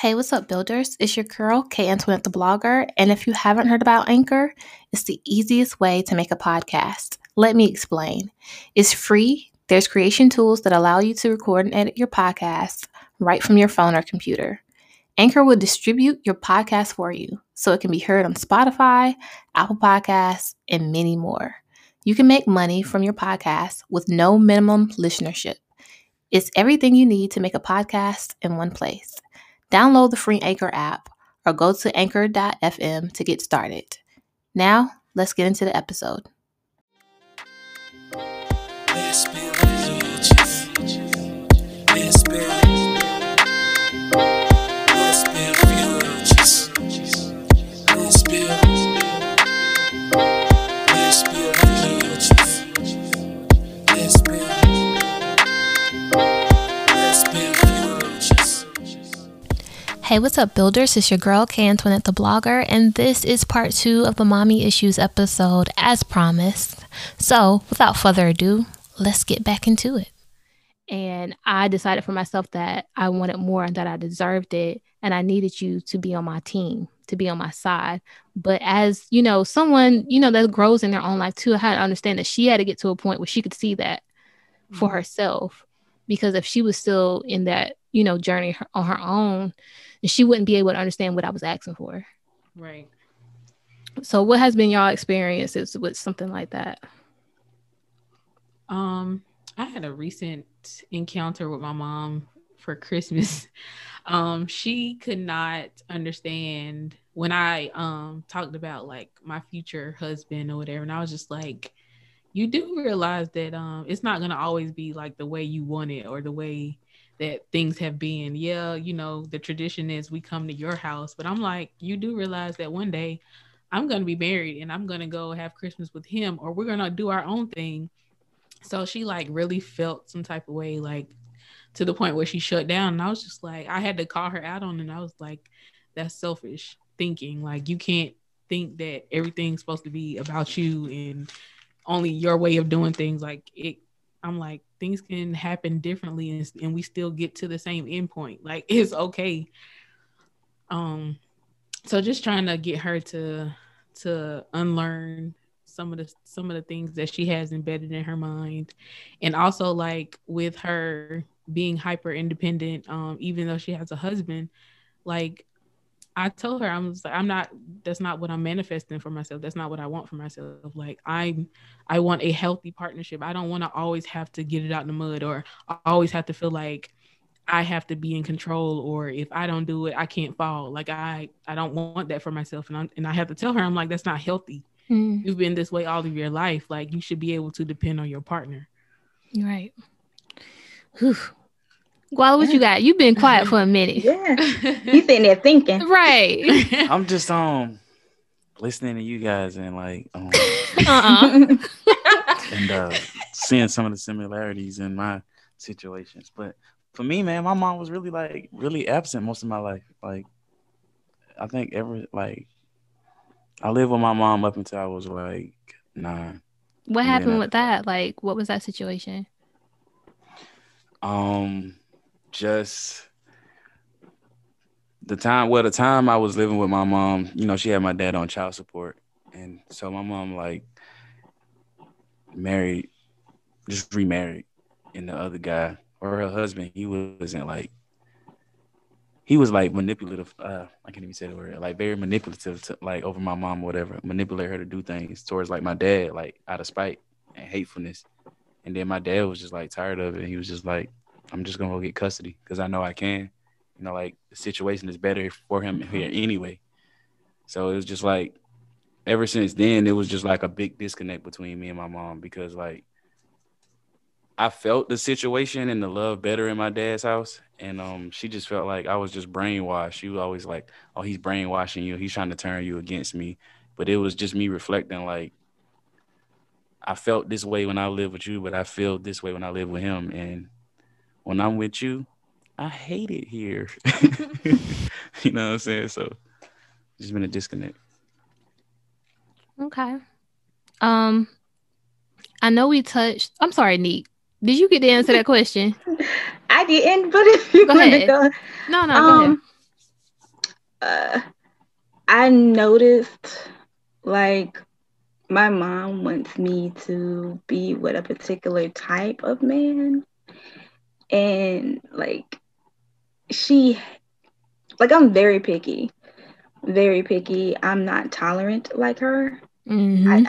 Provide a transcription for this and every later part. Hey, what's up, builders? It's your girl, Kay Antoinette the blogger, and if you haven't heard about Anchor, it's the easiest way to make a podcast. Let me explain. It's free. There's creation tools that allow you to record and edit your podcast right from your phone or computer. Anchor will distribute your podcast for you, so it can be heard on Spotify, Apple Podcasts, and many more. You can make money from your podcast with no minimum listenership. It's everything you need to make a podcast in one place. Download the free Anchor app or go to anchor.fm to get started. Now, let's get into the episode. Hey, what's up, builders? It's your girl, Kay Antoinette the blogger, and this is part 2 of the Mommy Issues episode, as promised. So, without further ado, let's get back into it. And I decided for myself that I wanted more and that I deserved it, and I needed you to be on my team, to be on my side. But as, you know, someone, you know, that grows in their own life too, I had to understand that she had to get to a point where she could see that for herself, because if she was still in that, you know, journey on her own, and she wouldn't be able to understand what I was asking for. Right. So what has been y'all experiences with something like that? I had a recent encounter with my mom for Christmas. She could not understand when I talked about like my future husband or whatever. And I was just like, you do realize that it's not going to always be like the way you want it or the way that things have been. Yeah, you know, the tradition is we come to your house, but I'm like, you do realize that one day I'm going to be married and I'm going to go have Christmas with him, or we're going to do our own thing. So she like really felt some type of way, like to the point where she shut down. And I was just like, I had to call her out on it. And I was like, that's selfish thinking. Like, you can't think that everything's supposed to be about you and only your way of doing things. Like, it, I'm like, things can happen differently and we still get to the same end point. Like, it's okay. So just trying to get her to unlearn some of the things that she has embedded in her mind. And also like with her being hyper independent, even though she has a husband, like I told her, I was like, that's not what I'm manifesting for myself. That's not what I want for myself. Like, I want a healthy partnership. I don't want to always have to get it out in the mud, or I always have to feel like I have to be in control, or if I don't do it, I can't fall. Like, I don't want that for myself. And I have to tell her, I'm like, that's not healthy. You've been this way all of your life. Like, you should be able to depend on your partner. Right. Whew. Guala, what you got? You've been quiet for a minute. Yeah, you sitting there thinking. Right. I'm just listening to you guys and like and seeing some of the similarities in my situations. But for me, man, my mom was really like really absent most of my life. Like, I think I lived with my mom up until I was like 9. What happened with that? Like, what was that situation? Just the time I was living with my mom, you know, she had my dad on child support. And so my mom like remarried. And the other guy, or her husband, he was manipulative. I can't even say the word, like very manipulative to like over my mom or whatever, manipulate her to do things towards like my dad, like out of spite and hatefulness. And then my dad was just like tired of it. He was just like, I'm just going to go get custody because I know I can. You know, like the situation is better for him here anyway. So it was just like, ever since then, it was just like a big disconnect between me and my mom, because like I felt the situation and the love better in my dad's house. And she just felt like I was just brainwashed. She was always like, oh, he's brainwashing you. He's trying to turn you against me. But it was just me reflecting like, I felt this way when I lived with you, but I feel this way when I live with him. And when I'm with you, I hate it here. You know what I'm saying? So it's just been a disconnect. Okay. I know we touched. I'm sorry, Neek. Did you get the answer to that question? I didn't, but if you go ahead. Go, no, go ahead. I noticed, like, my mom wants me to be with a particular type of man. And, like, I'm very picky. I'm not tolerant like her. Mm-hmm.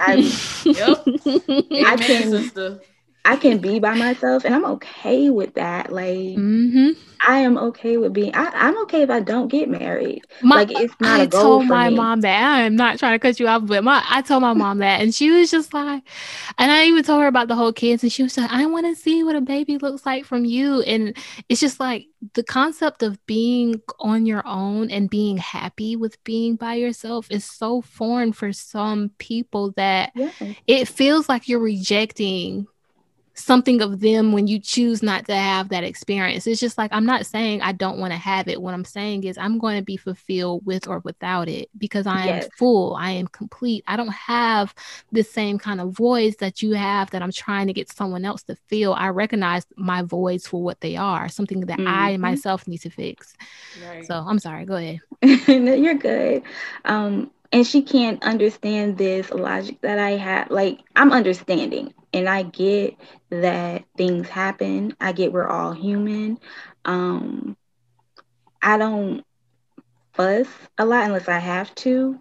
I can be by myself, and I'm okay with that. Like, mm-hmm. I am okay with being. I'm okay if I don't get married. It's not a goal for me. I told my mom that. I am not trying to cut you off, but I told my mom that, and she was just like, and I even told her about the whole kids, and she was like, I want to see what a baby looks like from you, and it's just like the concept of being on your own and being happy with being by yourself is so foreign for some people that it feels like you're rejecting something of them when you choose not to have that experience. It's just like, I'm not saying I don't want to have it. What I'm saying is I'm going to be fulfilled with or without it, because I am full. I am complete. I don't have the same kind of voice that you have that I'm trying to get someone else to feel. I recognize my voids for what they are, something that I myself need to fix. Right. So I'm sorry. Go ahead. No, you're good. And she can't understand this logic that I have. Like, I'm understanding, and I get that things happen. I get we're all human. I don't fuss a lot unless I have to.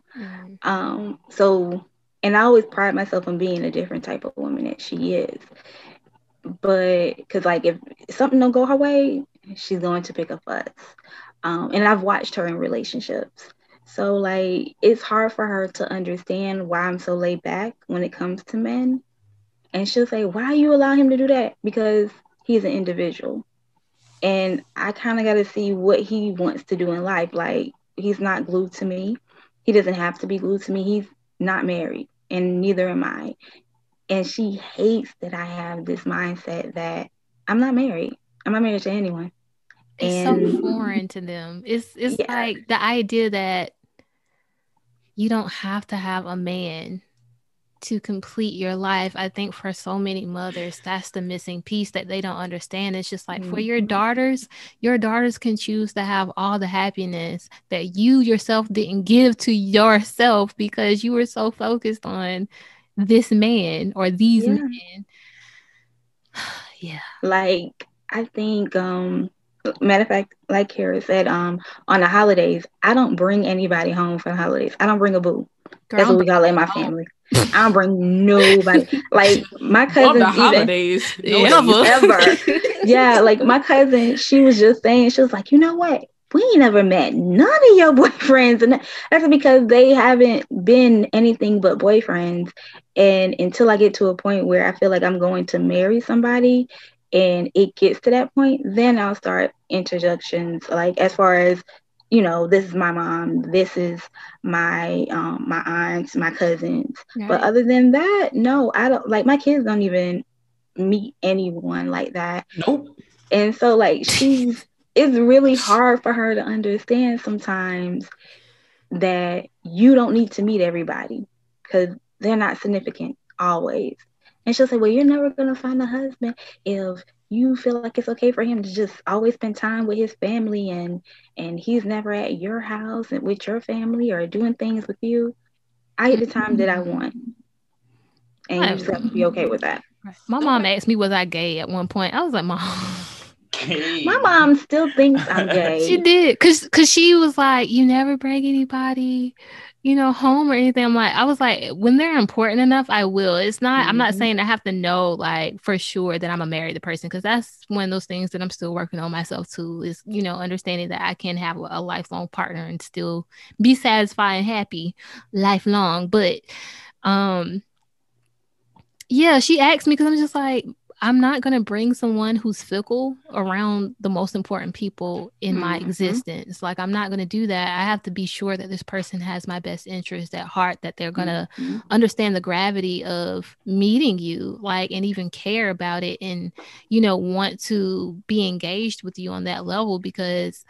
And I always pride myself on being a different type of woman that she is. But, because, like, if something don't go her way, she's going to pick a fuss. And I've watched her in relationships. So, like, it's hard for her to understand why I'm so laid back when it comes to men. And she'll say, why you allow him to do that? Because he's an individual. And I kind of got to see what he wants to do in life. Like, he's not glued to me. He doesn't have to be glued to me. He's not married, and neither am I. And she hates that I have this mindset that I'm not married. I'm not married to anyone. It's so foreign to them. It's like the idea that you don't have to have a man to complete your life. I think for so many mothers, that's the missing piece that they don't understand. It's just like, for your daughters can choose to have all the happiness that you yourself didn't give to yourself because you were so focused on this man or these men. Yeah. Like, I think, matter of fact, like Kara said, on the holidays, I don't bring anybody home for the holidays. I don't bring a boo. Girl, that's what we call it in my family. I don't bring nobody. Like, my cousins, the holidays, ever. Yeah, like, my cousin, she was just saying, she was like, you know what? We ain't never met none of your boyfriends, and that's because they haven't been anything but boyfriends. And until I get to a point where I feel like I'm going to marry somebody, and it gets to that point, then I'll start introductions, like, as far as, you know, this is my mom, this is my my aunts, my cousins. Right. But other than that, no, I don't. Like, my kids don't even meet anyone like that. Nope. And so, like, it's really hard for her to understand sometimes that you don't need to meet everybody because they're not significant always. And she'll say, well, you're never going to find a husband if you feel like it's okay for him to just always spend time with his family and he's never at your house and with your family or doing things with you. I get the time that I want. And you just have to be okay with that. My mom asked me, was I gay at one point? I was like, Mom. Gay. My mom still thinks I'm gay. She did. Because she was like, you never bring anybody, you know, home or anything. I was like, when they're important enough, I will. It's not, I'm not saying I have to know, like, for sure that I'm a married person, because that's one of those things that I'm still working on myself too, is, you know, understanding that I can have a lifelong partner and still be satisfied and happy lifelong. But yeah, she asked me because I'm just like, I'm not going to bring someone who's fickle around the most important people in my existence. Like, I'm not going to do that. I have to be sure that this person has my best interest at heart, that they're going to understand the gravity of meeting you, like, and even care about it and, you know, want to be engaged with you on that level, because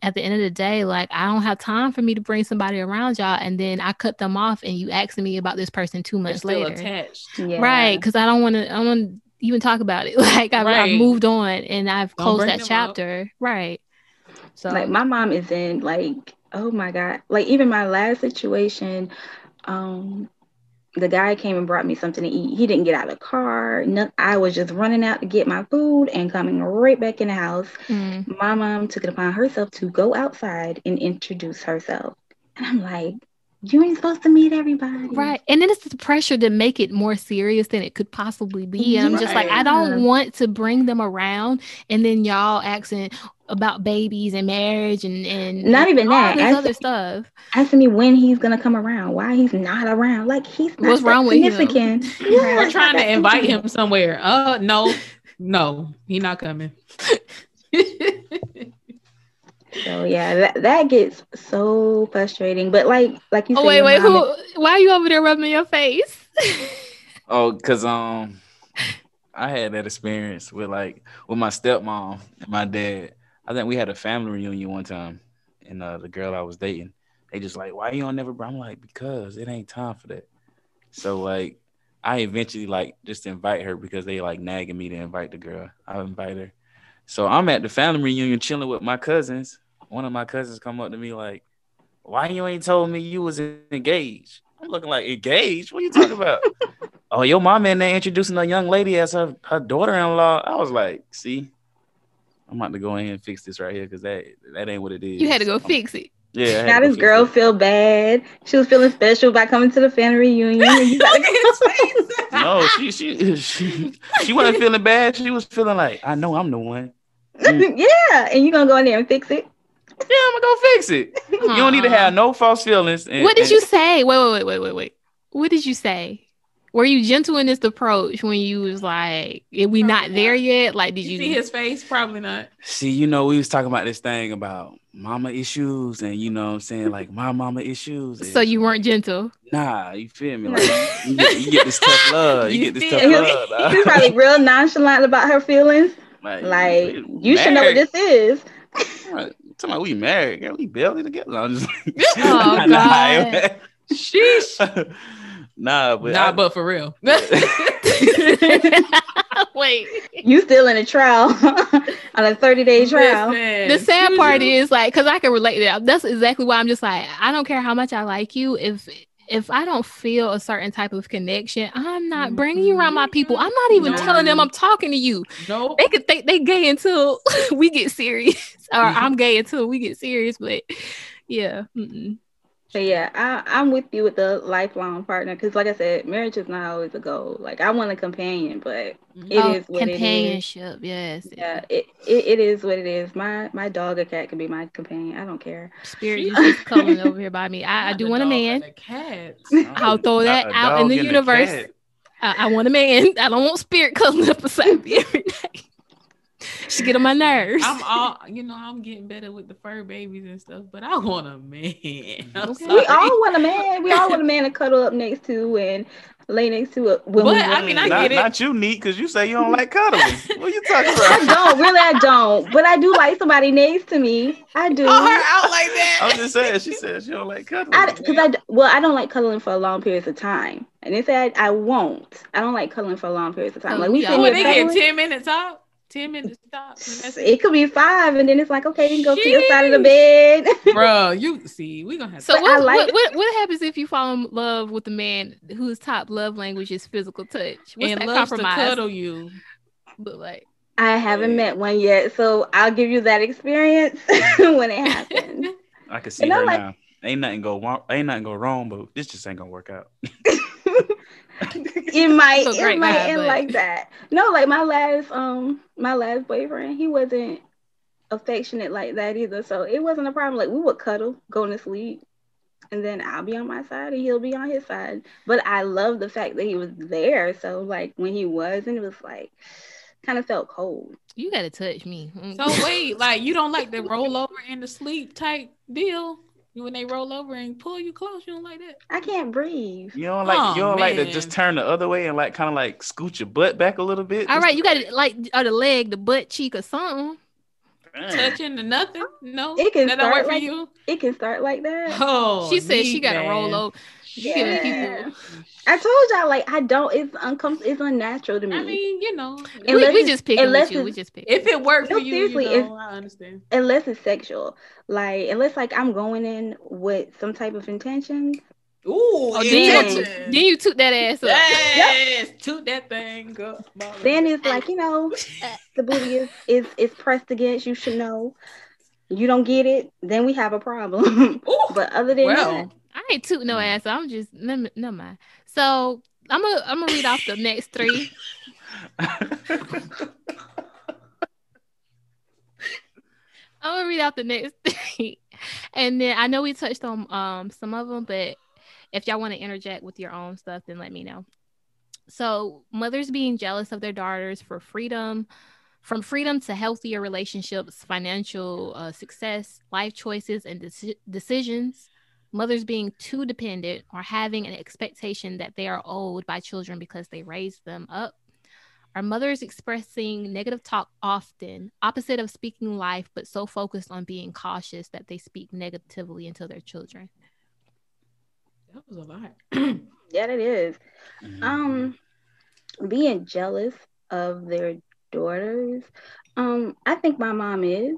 at the end of the day, like, I don't have time for me to bring somebody around y'all and then I cut them off and you asking me about this person 2 months later. Attached. Yeah. Right. Because I don't want to even talk about it. Like, I've moved on and I've closed that chapter. Right. So, like, my mom is in, like, oh my God, like even my last situation, the guy came and brought me something to eat. He didn't get out of the car. No, I was just running out to get my food and coming right back in the house. Mm. My mom took it upon herself to go outside and introduce herself. And I'm like, you ain't supposed to meet everybody. Right. And then it's the pressure to make it more serious than it could possibly be. And I'm just like, I don't want to bring them around. And then y'all asking about babies and marriage and not even that. All this other stuff. Asking me when he's going to come around, why he's not around. Like, he's not. What's wrong with him? Yeah, we're trying to invite him somewhere. No, he's not coming. So yeah, that gets so frustrating. But like you said, wait, why are you over there rubbing your face? Oh, cause I had that experience with my stepmom and my dad. I think we had a family reunion one time, and the girl I was dating, they just like, why you don't never? I'm like, because it ain't time for that. So like, I eventually just invite her because they nagging me to invite the girl. I invite her. So I'm at the family reunion chilling with my cousins. One of my cousins come up to me like, why you ain't told me you was engaged? I'm looking like, engaged? What are you talking about? Oh, your mom in there introducing a young lady as her daughter-in-law. I was like, see, I'm about to go in and fix this right here because that ain't what it is. You had to go fix it. Yeah. Now this girl feel bad. She was feeling special by coming to the family reunion. And you gotta get no, she wasn't feeling bad. She was feeling like, I know I'm the one. Mm. Yeah, and you gonna go in there and fix it? Yeah, I'm gonna go fix it. You don't need to have no false feelings. What did you say? Wait. What did you say? Were you gentle in this approach when you was like, are we not there yet? Like, did you see his face? Probably not. See, we was talking about this thing about mama issues and, you know what I'm saying, like my mama issues. So you weren't gentle? Nah, you feel me? Like, you get this tough love. You get this tough love. She's probably real nonchalant about her feelings. Like you should know what this is. Somebody we married, girl, we barely together. I'm just like, oh God. Sheesh. But for real. Wait, you still in a trial on a 30-day trial. Listen, the sad part is because I can relate to that. That's exactly why I'm just like, I don't care how much I like you. If I don't feel a certain type of connection, I'm not bringing you around my people. I'm not even telling them I'm talking to you. No, nope. They could think they gay until we get serious, or I'm gay until we get serious. But yeah. Mm-mm. So yeah, I'm with you with the lifelong partner because, like I said, marriage is not always a goal. Like I want a companion, but it is what it is. Companionship, yes. Yeah, it is what it is. My dog or cat can be my companion. I don't care. Spirit, you just coming over here by me. I do want a man. A cat. I'll throw that out in the universe. I want a man. I don't want spirit coming up beside me every day. She get on my nerves. I'm getting better with the fur babies and stuff, but I want a man. We all want a man to cuddle up next to and lay next to. I get it. Not you, Neek, because you say you don't like cuddling. What are you talking about? I don't. But I do like somebody next to me. I do. Call her out like that. I'm just saying. She said she don't like cuddling. I don't like cuddling for long periods of time. And they said I won't. I don't like cuddling for long periods of time. Like we said, they get 10 minutes off. 10 minutes stop. It could be 5, and then it's like, okay, you can go to your side of the bed. Bro, you see, we're going to have to. So what happens if you fall in love with a man whose top love language is physical touch? What's and that loves compromise? To cuddle you. But I haven't met one yet, so I'll give you that experience when it happens. I can see and her now. Ain't nothing go wrong, but this just ain't going to work out. It might end like that. No, like my last boyfriend, he wasn't affectionate like that either. So it wasn't a problem. Like we would cuddle, going to sleep, and then I'll be on my side and he'll be on his side. But I love the fact that he was there. So like when he wasn't, it was like kind of felt cold. You gotta touch me. So wait, like you don't like the rollover and the sleep type deal? When they roll over and pull you close, you don't like that. I can't breathe. You don't like to just turn the other way and kind of scoot your butt back a little bit. All right, you got to the leg, the butt cheek, or something. Touching to nothing. No, it can start like that. Oh, she said she got to roll over. Yeah. People. I told y'all, like, I don't. It's uncomfortable. It's unnatural to me. I mean, you know, we just pick. If it works for you, seriously, you know, I understand. Unless it's sexual, like, unless like I'm going in with some type of intention. Ooh, oh, then you toot that ass up. Yes, yep. Toot that thing up. Then it's like, you know, the booty is pressed against. You should know. You don't get it, then we have a problem. But other than that, I ain't tooting no ass. I'm just never mind. So I'm gonna read off the next three. I'm gonna read out the next three, and then I know we touched on some of them, but if y'all want to interject with your own stuff, then let me know. So mothers being jealous of their daughters for freedom. From freedom to healthier relationships, financial success, life choices, and decisions, mothers being too dependent or having an expectation that they are owed by children because they raised them up. Our mothers expressing negative talk often, opposite of speaking life, but so focused on being cautious that they speak negatively until their children. That was a lot. Yeah, it is. Mm-hmm. Being jealous of their daughters. I think my mom is.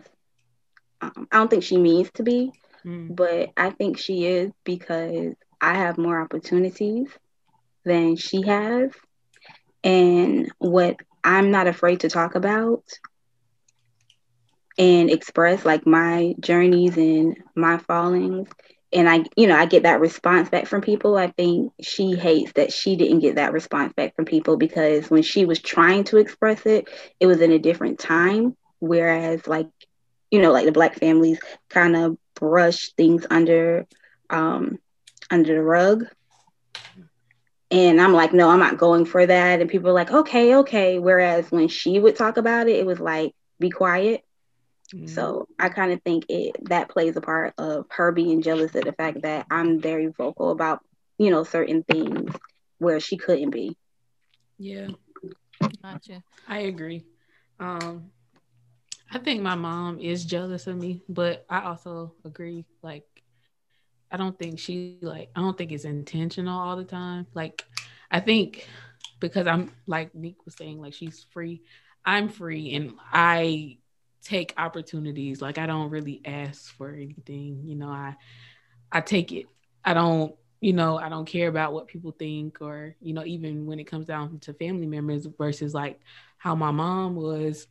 I don't think she means to be, but I think she is because I have more opportunities than she has. And what I'm not afraid to talk about and express, like my journeys and my fallings. And I get that response back from people. I think she hates that she didn't get that response back from people because when she was trying to express it, it was in a different time. Whereas, like, you know, like the Black families kind of brush things under the rug. And I'm like, no, I'm not going for that. And people are like, okay. Whereas when she would talk about it, it was like, be quiet. So I kind of think that plays a part of her being jealous of the fact that I'm very vocal about, you know, certain things where she couldn't be. Yeah. Gotcha. I agree. I think my mom is jealous of me, but I also agree, like, I don't think it's intentional all the time. Like, I think because I'm, like Neek was saying, like, she's free, I'm free, and I take opportunities. Like, I don't really ask for anything, you know, I take it. I don't, you know, I don't care about what people think, or, you know, even when it comes down to family members versus like how my mom was,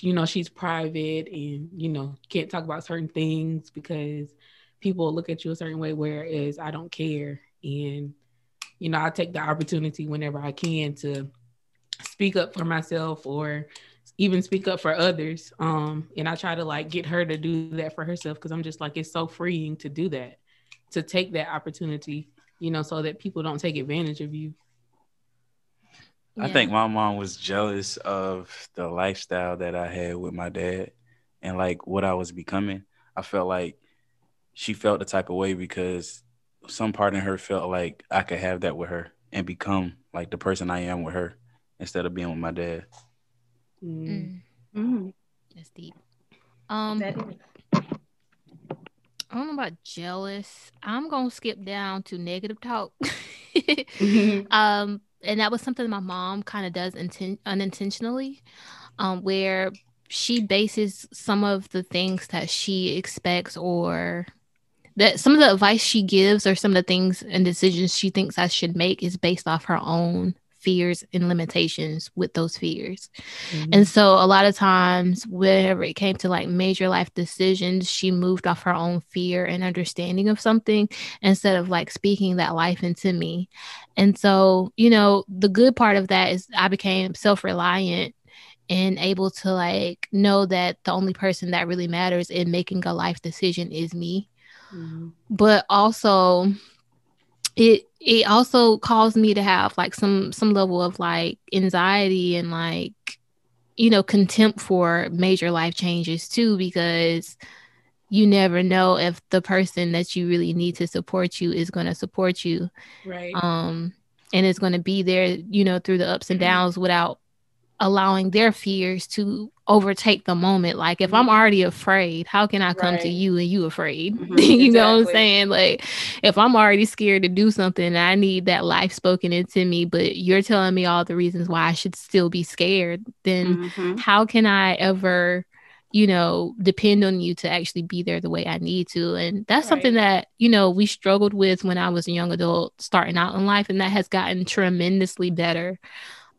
you know, she's private and, you know, can't talk about certain things because people look at you a certain way, whereas I don't care. And, you know, I take the opportunity whenever I can to speak up for myself or even speak up for others. And I try to like get her to do that for herself because I'm just like, it's so freeing to do that, to take that opportunity, you know, so that people don't take advantage of you. Yeah. I think my mom was jealous of the lifestyle that I had with my dad and like what I was becoming. I felt like she felt the type of way because some part in her felt like I could have that with her and become like the person I am with her instead of being with my dad. Mm. Mm. That's deep. I don't know about jealous. I'm gonna skip down to negative talk. Mm-hmm. And that was something my mom kind of does unintentionally, where she bases some of the things that she expects or that some of the advice she gives or some of the things and decisions she thinks I should make is based off her own fears and limitations with those fears. Mm-hmm. And so a lot of times whenever it came to like major life decisions, she moved off her own fear and understanding of something instead of like speaking that life into me. And so, you know, the good part of that is I became self-reliant and able to like know that the only person that really matters in making a life decision is me. Mm-hmm. But also it also caused me to have like some level of like anxiety and like, you know, contempt for major life changes too, because you never know if the person that you really need to support you is going to support you. Right. And it's going to be there, you know, through the ups and downs without allowing their fears to overtake the moment. Like, if I'm already afraid, how can I come to you and you afraid? Mm-hmm, you know what I'm saying? Like, if I'm already scared to do something, I need that life spoken into me, but you're telling me all the reasons why I should still be scared, then how can I ever, you know, depend on you to actually be there the way I need to? And that's something that, you know, we struggled with when I was a young adult starting out in life. And that has gotten tremendously better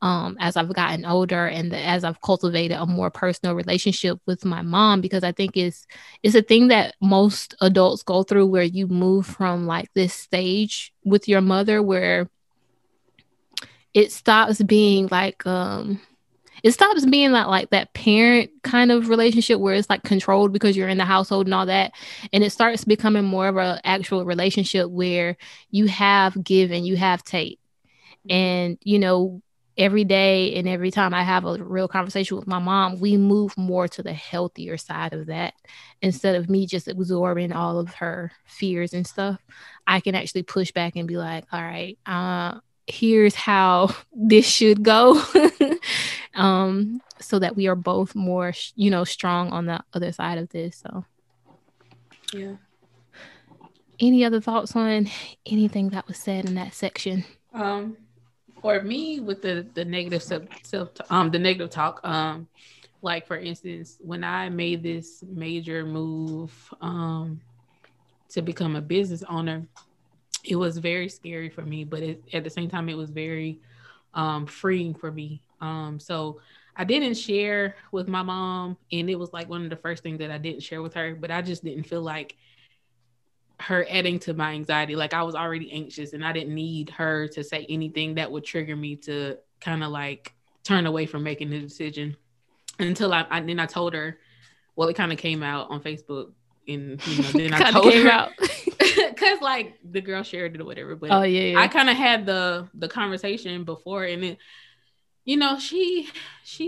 as I've gotten older and as I've cultivated a more personal relationship with my mom, because I think it's a thing that most adults go through, where you move from like this stage with your mother where it stops being like, it stops being like that parent kind of relationship where it's like controlled because you're in the household and all that. And it starts becoming more of an actual relationship where you have give and you have take. And, you know, every day and every time I have a real conversation with my mom, we move more to the healthier side of that. Instead of me just absorbing all of her fears and stuff, I can actually push back and be like, all right, here's how this should go. So that we are both more, you know, strong on the other side of this. So yeah. Any other thoughts on anything that was said in that section? For me, with the negative the negative talk, like for instance, when I made this major move to become a business owner, it was very scary for me, but at the same time, it was very freeing for me. So I didn't share with my mom, and it was like one of the first things that I didn't share with her, but I just didn't feel like her adding to my anxiety. Like, I was already anxious and I didn't need her to say anything that would trigger me to kind of like turn away from making the decision until I told her. Well, it kind of came out on Facebook, and you know, then I told her out. Cause like the girl shared it or whatever, but I kind of had the conversation before, and then, you know, she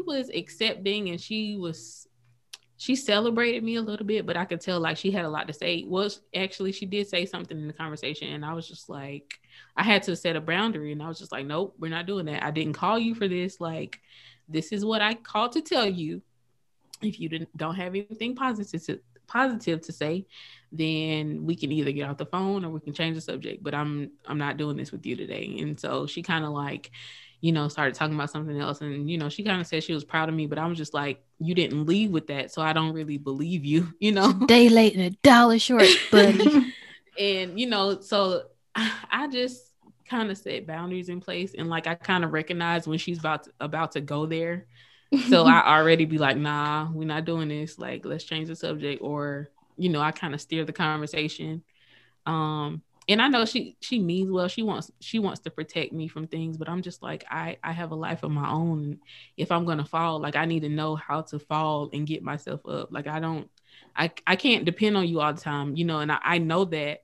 was accepting and she celebrated me a little bit, but I could tell like she had a lot to say. Well, actually she did say something in the conversation, and I was just like, I had to set a boundary, and I was just like, nope, we're not doing that. I didn't call you for this. Like, this is what I called to tell you. If you don't have anything positive to say, then we can either get off the phone or we can change the subject, but I'm not doing this with you today. And so she kind of like, you know, started talking about something else, and you know, she kind of said she was proud of me, but I was just like, you didn't leave with that, so I don't really believe you, you know. Day late and a dollar short, buddy. And you know, so I just kind of set boundaries in place, and like I kind of recognize when she's about to go there. So I already be like, nah, we're not doing this. Like, let's change the subject. Or, you know, I kind of steer the conversation. And I know she means well. She wants to protect me from things, but I'm just like, I have a life of my own. If I'm going to fall, like I need to know how to fall and get myself up. Like, I can't depend on you all the time, you know, and I know that.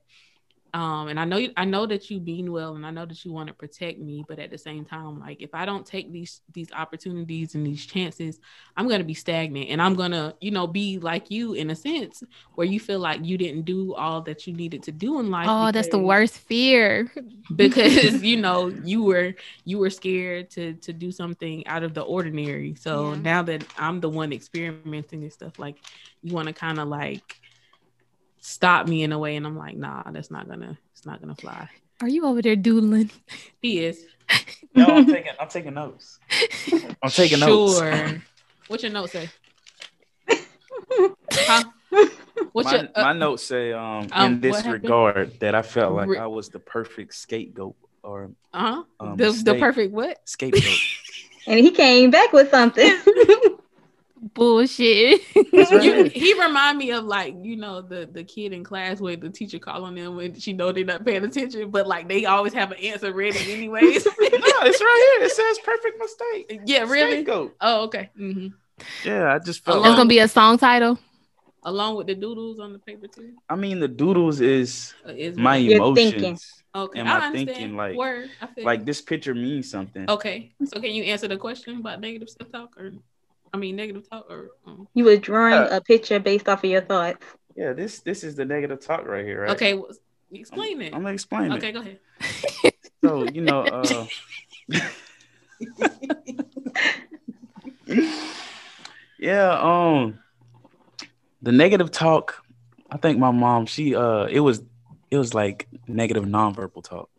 And I know that you mean well, and I know that you want to protect me, but at the same time, like if I don't take these opportunities and these chances, I'm going to be stagnant, and I'm going to, you know, be like you in a sense where you feel like you didn't do all that you needed to do in life. Oh, that's the worst fear. Because, you know, you were scared to do something out of the ordinary. So now that I'm the one experimenting and stuff, like you want to kind of like stop me in a way, and I'm like, nah, it's not gonna fly. Are you over there doodling? He is. No, I'm taking notes. I'm taking notes. What's your note say? Huh? My notes say in this regard that I felt like I was the perfect scapegoat, or the perfect what? Scapegoat. And he came back with something. Bullshit. He remind me of like, you know, the kid in class where the teacher call on them when she know they're not paying attention, but like they always have an answer ready anyways. No, it's right here. It says perfect mistake. Yeah, really? Scapegoat. Oh, okay. Mm-hmm. Yeah, I just felt that's gonna be a song title along with the doodles on the paper too. I mean, the doodles is my emotions. Thinking. Okay, and I understand. Thinking like word. Like this picture means something. Okay, so can you answer the question about negative self-talk or? I mean, negative talk, or you were drawing a picture based off of your thoughts. Yeah, this is the negative talk right here, right? Okay, well, explain it. I'm gonna explain it. Okay, go ahead. So you know, Yeah. The negative talk, I think my mom, she it was like negative nonverbal talk,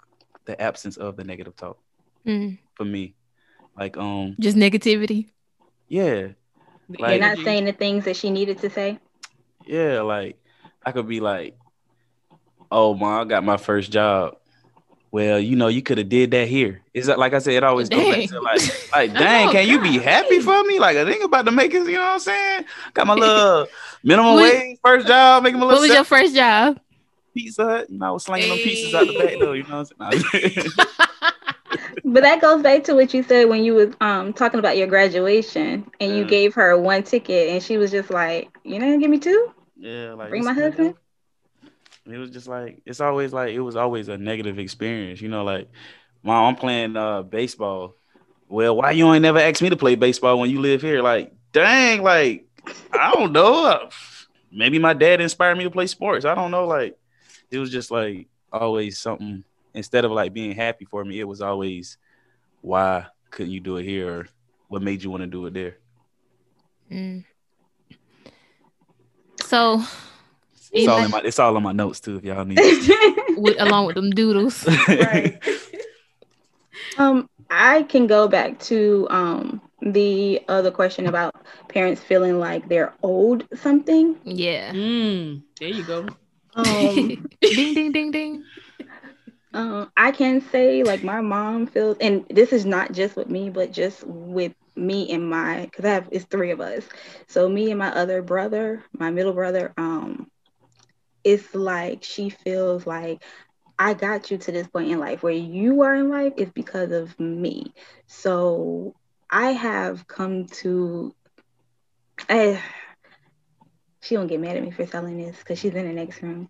the absence of the negative talk for me. Like just negativity. Yeah. Like, you're not saying the things that she needed to say. Yeah, like I could be like, "Oh, Mom, I got my first job." Well, you know, you could have did that here. It's like I said, it always goes back to like, dang, can you be happy for me? Like, I think about to make it, you know what I'm saying? Got my little minimum wage first job, making my little. What was your first job? Pizza Hut, and I was slinging them pizzas out the back door. You know what I'm saying? But that goes back to what you said when you was talking about your graduation, and you gave her one ticket, and she was just like, "You know, give me two." Yeah, like bring my husband. It was just like it was always a negative experience, you know. Like, Mom, I'm playing baseball. Well, why you ain't never asked me to play baseball when you live here? Like, dang, like I don't know. Maybe my dad inspired me to play sports. I don't know. Like, it was just like always something. Instead of like being happy for me, it was always, why couldn't you do it here? Or what made you want to do it there? Mm. So it's all in my notes too, if y'all need it. Along with them doodles. Right. I can go back to the other question about parents feeling like they're owed something. Yeah. Mm, there you go. Ding, ding, ding, ding. I can say like my mom feels, and this is not just with me, but just with me and because it's three of us. So me and my other brother, my middle brother, it's like she feels like I got you to this point in life. Where you are in life is because of me. So I have come to, she don't get mad at me for telling this because she's in the next room.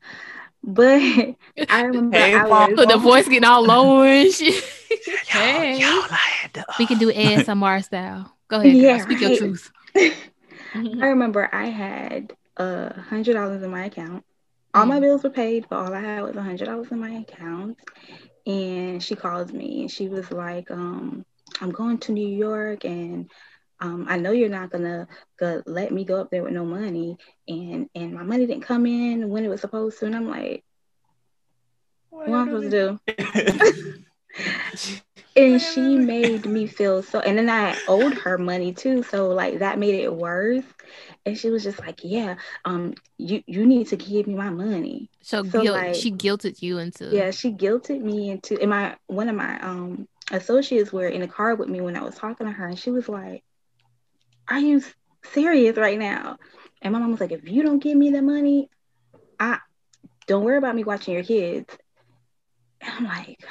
But I remember the voice getting all low and shit. Hey. Y'all, we can do ASMR style. Go ahead, girl. Speak your truth. I remember I had $100 in my account. All my bills were paid, but all I had was $100 in my account. And she called me and she was like, I'm going to New York, and I know you're not going to let me go up there with no money. And my money didn't come in when it was supposed to. And I'm like, what am I supposed to do? And she made me feel so. And then I owed her money too. So like that made it worse. And she was just like, yeah, you need to give me my money. So like, she guilted you into. Yeah, she guilted me into. And one of my associates were in the car with me when I was talking to her. And she was like, are you serious right now? And my mom was like, if you don't give me the money, I don't worry about me watching your kids. And I'm like,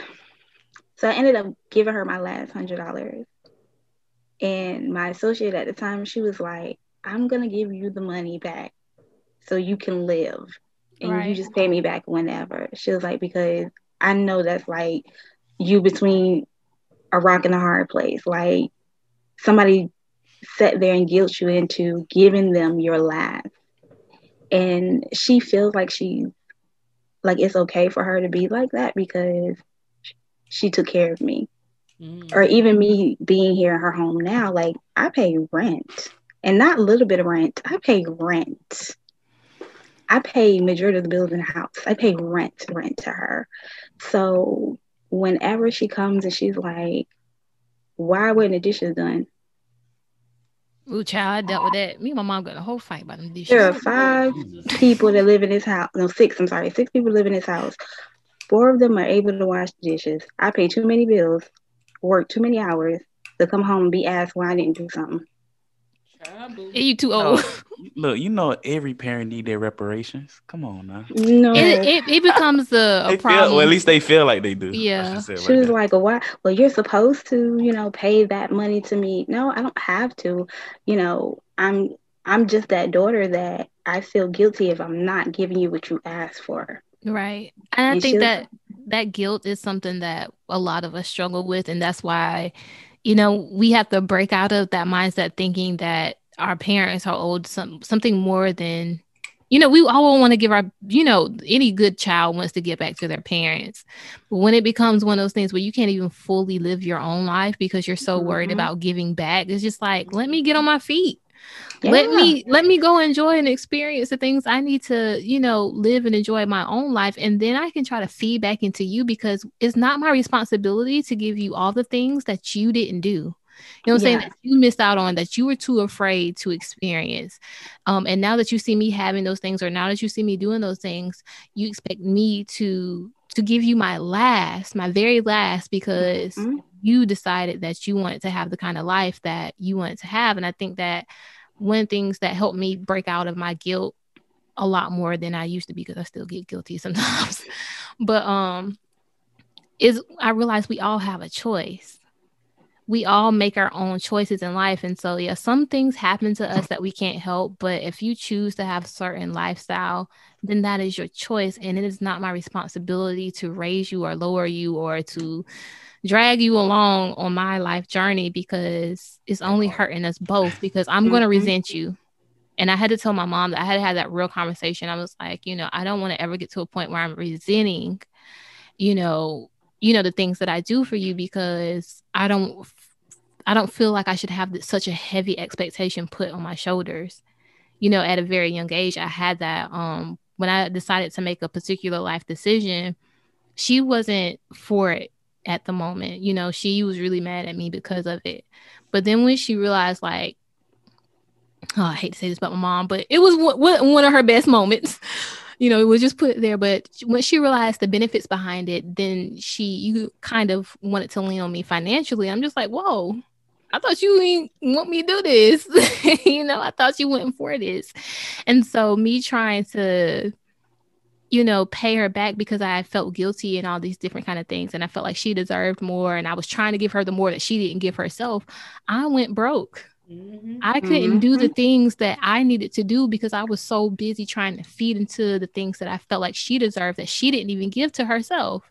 so I ended up giving her my last $100. And my associate at the time, she was like, I'm going to give you the money back so you can live. And you just pay me back whenever. She was like, because I know that's like you between a rock and a hard place. Like somebody sat there and guilt you into giving them your last. And she feels like it's okay for her to be like that because she took care of me. Mm. Or even me being here in her home now, like I pay rent, and not a little bit of rent. I pay rent. I pay majority of the bills in the house. I pay rent to her. So whenever she comes and she's like, why weren't the dishes done? Ooh, child, I dealt with that. Me and my mom got a whole fight about them dishes. There are six people live in this house. Four of them are able to wash the dishes. I pay too many bills, work too many hours to come home and be asked why I didn't do something. And you too old. Look, you know every parent need their reparations. Come on now. No, it becomes a problem. Well, at least they feel like they do. Yeah. She was like, "Why? Well, you're supposed to, you know, pay that money to me." No, I don't have to. You know, I'm just that daughter that I feel guilty if I'm not giving you what you asked for. Right. And I think that guilt is something that a lot of us struggle with, and that's why, you know, we have to break out of that mindset thinking that our parents are owed something more than, you know, we all want to give our, you know, any good child wants to give back to their parents. But when it becomes one of those things where you can't even fully live your own life because you're so worried about giving back, it's just like, let me get on my feet. Yeah. Let me go enjoy and experience the things I need to, you know, live and enjoy my own life. And then I can try to feed back into you, because it's not my responsibility to give you all the things that you didn't do. You know what I'm saying? That you missed out on, that you were too afraid to experience. And now that you see me having those things, or now that you see me doing those things, you expect me to give you my very last, because you decided that you wanted to have the kind of life that you wanted to have. And I think that one of the things that helped me break out of my guilt a lot more than I used to be, because I still get guilty sometimes, but is I realized we all have a choice. We all make our own choices in life. And so, yeah, some things happen to us that we can't help. But if you choose to have a certain lifestyle, then that is your choice. And it is not my responsibility to raise you or lower you or to drag you along on my life journey, because it's only hurting us both, because I'm going to resent you. And I had to tell my mom that I had to have that real conversation. I was like, you know, I don't want to ever get to a point where I'm resenting, you know, the things that I do for you, because I don't feel like I should have such a heavy expectation put on my shoulders. You know, at a very young age, I had that. When I decided to make a particular life decision, she wasn't for it at the moment. You know, she was really mad at me because of it. But then when she realized, like, oh, I hate to say this about my mom, but it was one of her best moments. You know, it was just put there. But when she realized the benefits behind it, then you kind of wanted to lean on me financially. I'm just like, whoa, I thought you didn't want me to do this. You know, I thought you went for this. And so me trying to, you know, pay her back, because I felt guilty and all these different kind of things. And I felt like she deserved more. And I was trying to give her the more that she didn't give herself. I went broke. I couldn't do the things that I needed to do, because I was so busy trying to feed into the things that I felt like she deserved, that she didn't even give to herself.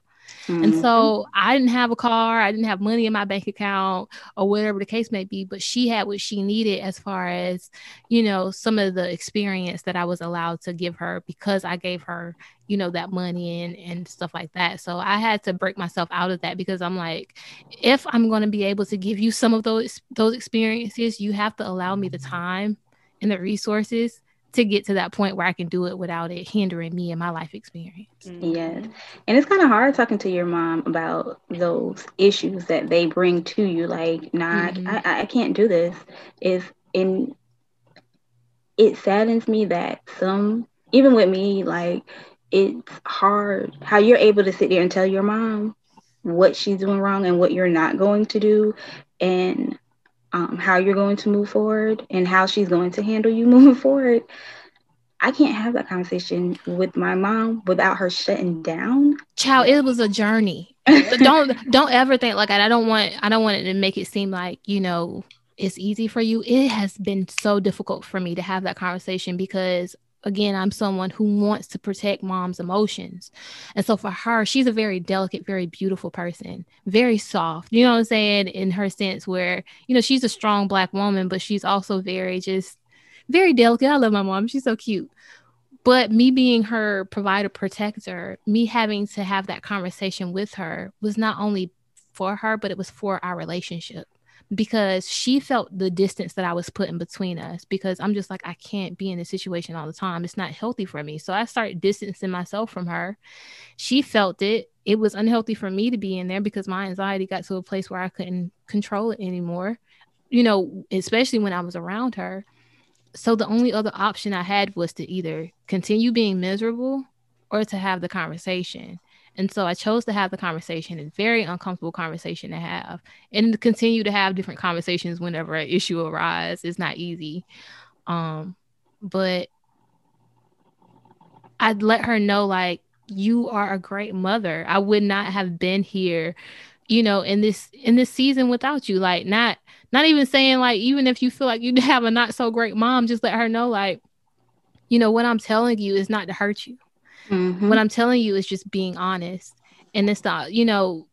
And so I didn't have a car, I didn't have money in my bank account, or whatever the case may be, but she had what she needed as far as, you know, some of the experience that I was allowed to give her, because I gave her, you know, that money and stuff like that. So I had to break myself out of that, because I'm like, if I'm going to be able to give you some of those experiences, you have to allow me the time and the resources to get to that point where I can do it without it hindering me and my life experience. Yes. And it's kind of hard talking to your mom about those issues that they bring to you. Like, nah, I can't do this. It saddens me that even with me, like, it's hard how you're able to sit there and tell your mom what she's doing wrong and what you're not going to do, and how you're going to move forward, and how she's going to handle you moving forward. I can't have that conversation with my mom without her shutting down. Child, it was a journey. don't ever think like that. I don't want it to make it seem like, you know, it's easy for you. It has been so difficult for me to have that conversation, because again, I'm someone who wants to protect mom's emotions. And so for her, she's a very delicate, very beautiful person, very soft, you know what I'm saying? In her sense where, you know, she's a strong Black woman, but she's also very, just very delicate. I love my mom. She's so cute. But me being her provider, protector, me having to have that conversation with her was not only for her, but it was for our relationship. Because she felt the distance that I was putting between us, because I'm just like, I can't be in this situation all the time. It's not healthy for me. So I started distancing myself from her. She felt it. It was unhealthy for me to be in there, because my anxiety got to a place where I couldn't control it anymore, you know, especially when I was around her. So the only other option I had was to either continue being miserable or to have the conversation. And so I chose to have the conversation. It's a very uncomfortable conversation to have, and to continue to have different conversations whenever an issue arises. It's not easy. But I'd let her know, like, you are a great mother. I would not have been here, you know, in this season without you. Like, not even saying, like, even if you feel like you have a not so great mom, just let her know, like, you know, what I'm telling you is not to hurt you. What I'm telling you is just being honest. And it's the, you know,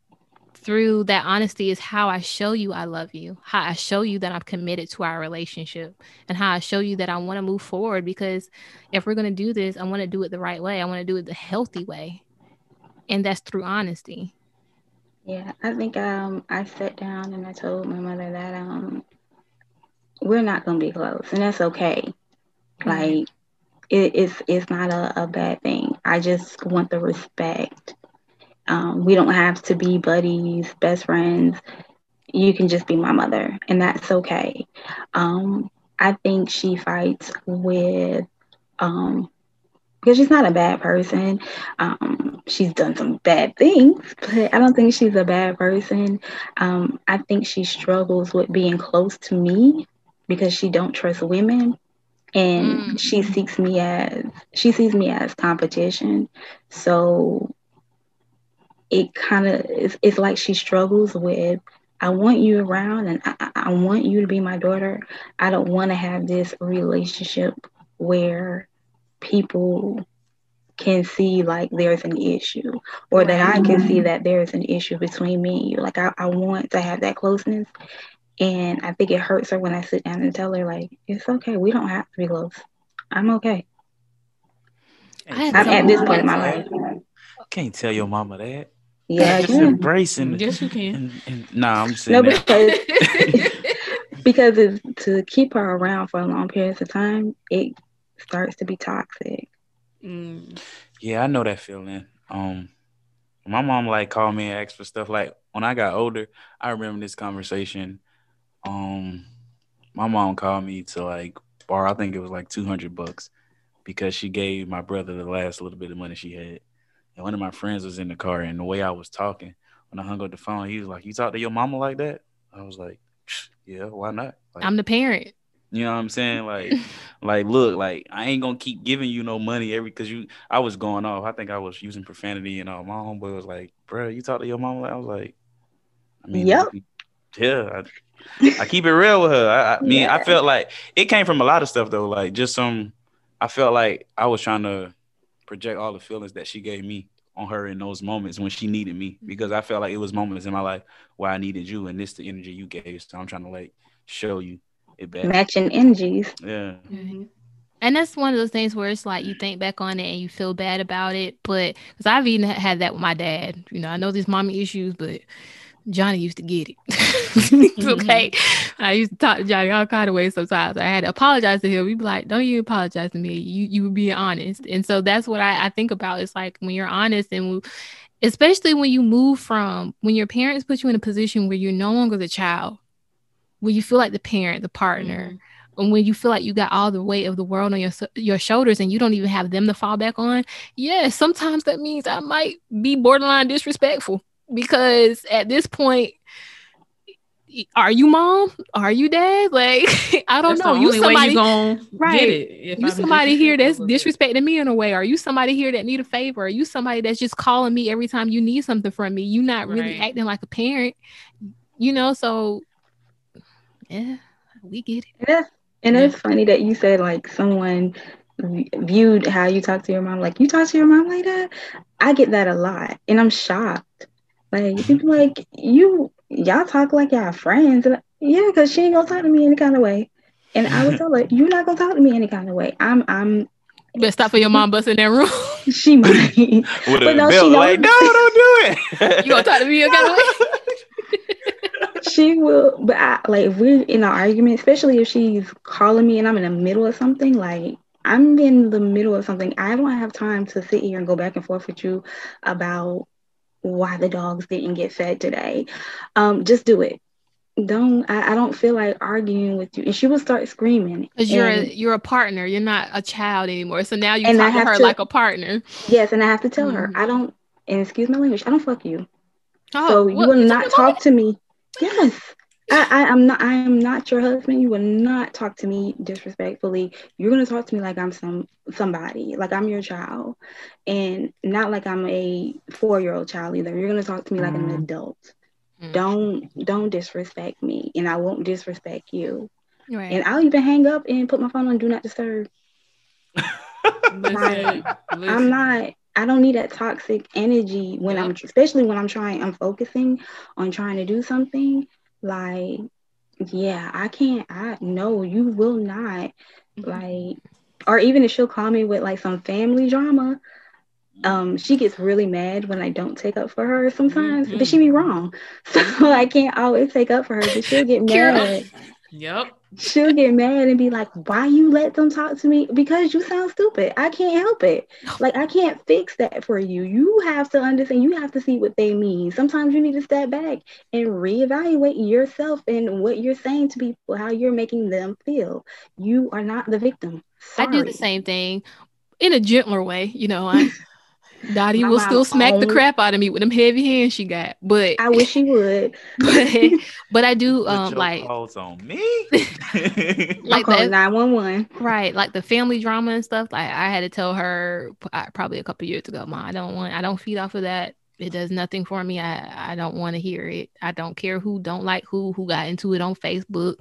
through that honesty is how I show you I love you, how I show you that I'm committed to our relationship, and how I show you that I want to move forward. Because if we're going to do this, I want to do it the right way. I want to do it the healthy way. And that's through honesty. Yeah, I think I sat down and I told my mother that we're not going to be close, and that's okay. Like, it's not a bad thing. I just want the respect. We don't have to be buddies, best friends. You can just be my mother, and that's okay. I think she fights with, because she's not a bad person. She's done some bad things, but I don't think she's a bad person. I think she struggles with being close to me because she don't trust women, and she sees me as competition. So it kind of, it's like she struggles with, I want you around and I want you to be my daughter. I don't want to have this relationship where people can see like there's an issue, or that I can see that there's an issue between me and you. Like, I want to have that closeness. And I think it hurts her when I sit down and tell her, like, it's okay. We don't have to be close. I'm okay. I'm at this point in my life. Can't tell your mama that. Yeah, just embracing. Yes, you can. I'm just saying. No, because it's, to keep her around for long periods of time, it starts to be toxic. Yeah, I know that feeling. My mom like called me and asked for stuff. Like when I got older, I remember this conversation. My mom called me to like borrow, I think it was like $200, because she gave my brother the last little bit of money she had. And one of my friends was in the car, and the way I was talking, when I hung up the phone, he was like, "You talk to your mama like that?" I was like, "Yeah, why not? Like, I'm the parent." You know what I'm saying? Like, look, like, I ain't gonna keep giving you no money I was going off. I think I was using profanity and all. My homeboy was like, "Bro, you talk to your mama?" I was like, I mean, yep. Yeah, I keep it real with her. I mean, yeah. I felt like it came from a lot of stuff though. Like just I felt like I was trying to project all the feelings that she gave me on her in those moments when she needed me, because I felt like it was moments in my life where I needed you, and this the energy you gave. So I'm trying to like show you it back. Matching energies. Yeah. Mm-hmm. And that's one of those things where it's like you think back on it and you feel bad about it, but because I've even had that with my dad. You know, I know these mommy issues, but Johnny used to get it. Okay. Mm-hmm. I used to talk to Johnny all kind of ways sometimes. I had to apologize to him. We'd be like, "Don't you apologize to me. You were being honest." And so that's what I think about. It's like when you're honest, and especially when you move from when your parents put you in a position where you're no longer the child, when you feel like the parent, the partner, and when you feel like you got all the weight of the world on your shoulders and you don't even have them to fall back on. Yeah, sometimes that means I might be borderline disrespectful. Because at this point, are you mom? Are you dad? Like, I don't know. You somebody, you somebody here that's disrespecting me in a way. Are you somebody here that need a favor? Are you somebody that's just calling me every time you need something from me? You not really acting like a parent, you know? So, yeah, we get it. And it's funny that you said like someone viewed how you talk to your mom. Like, you talk to your mom like that? I get that a lot, and I'm shocked. Like, people like, y'all talk like y'all friends. And yeah, because she ain't gonna talk to me any kind of way. And I would tell her, you're not gonna talk to me any kind of way. I'm you better stop for your mom bust in that room. She might. With but no, she like, no, don't do it. You gonna talk to me any kind of way? She will, but if we're in an argument, especially if she's calling me and I'm in the middle of something, like, I'm in the middle of something. I don't have time to sit here and go back and forth with you about why the dogs didn't get fed today. Just do it. I don't feel like arguing with you. And she will start screaming. Because you're a partner. You're not a child anymore. So now you talk to her like a partner. Yes, and I have to tell her, and excuse my language, I don't fuck you. Oh, so you will not talk to me. Yes. I am not your husband. You will not talk to me disrespectfully. You're going to talk to me like I'm somebody, like I'm your child, and not like I'm a 4-year-old child either. You're going to talk to me like an adult. Don't disrespect me, and I won't disrespect you. Right. And I'll even hang up and put my phone on do not disturb. Listen. I don't need that toxic energy when especially when I'm focusing on trying to do something. Like, yeah, no, you will not, like, or even if she'll call me with like some family drama, she gets really mad when I don't take up for her sometimes, but she be wrong. So I can't always take up for her, but she'll get mad. Yep. she'll get mad and be like, why you let them talk to me? Because you sound stupid. I can't help it. Like, I can't fix that for you. You have to understand. You have to see what they mean. Sometimes you need to step back and reevaluate yourself and what you're saying to people, how you're making them feel. You are not the victim. Sorry. I do the same thing in a gentler way. You know, Dottie will still smack the crap out of me with them heavy hands she got, but I wish she would. But I do like calls on me, like 911, right? Like the family drama and stuff. Like I had to tell her probably a couple years ago, Mom, I don't feed off of that. It does nothing for me. I don't want to hear it. I don't care who don't like who got into it on Facebook.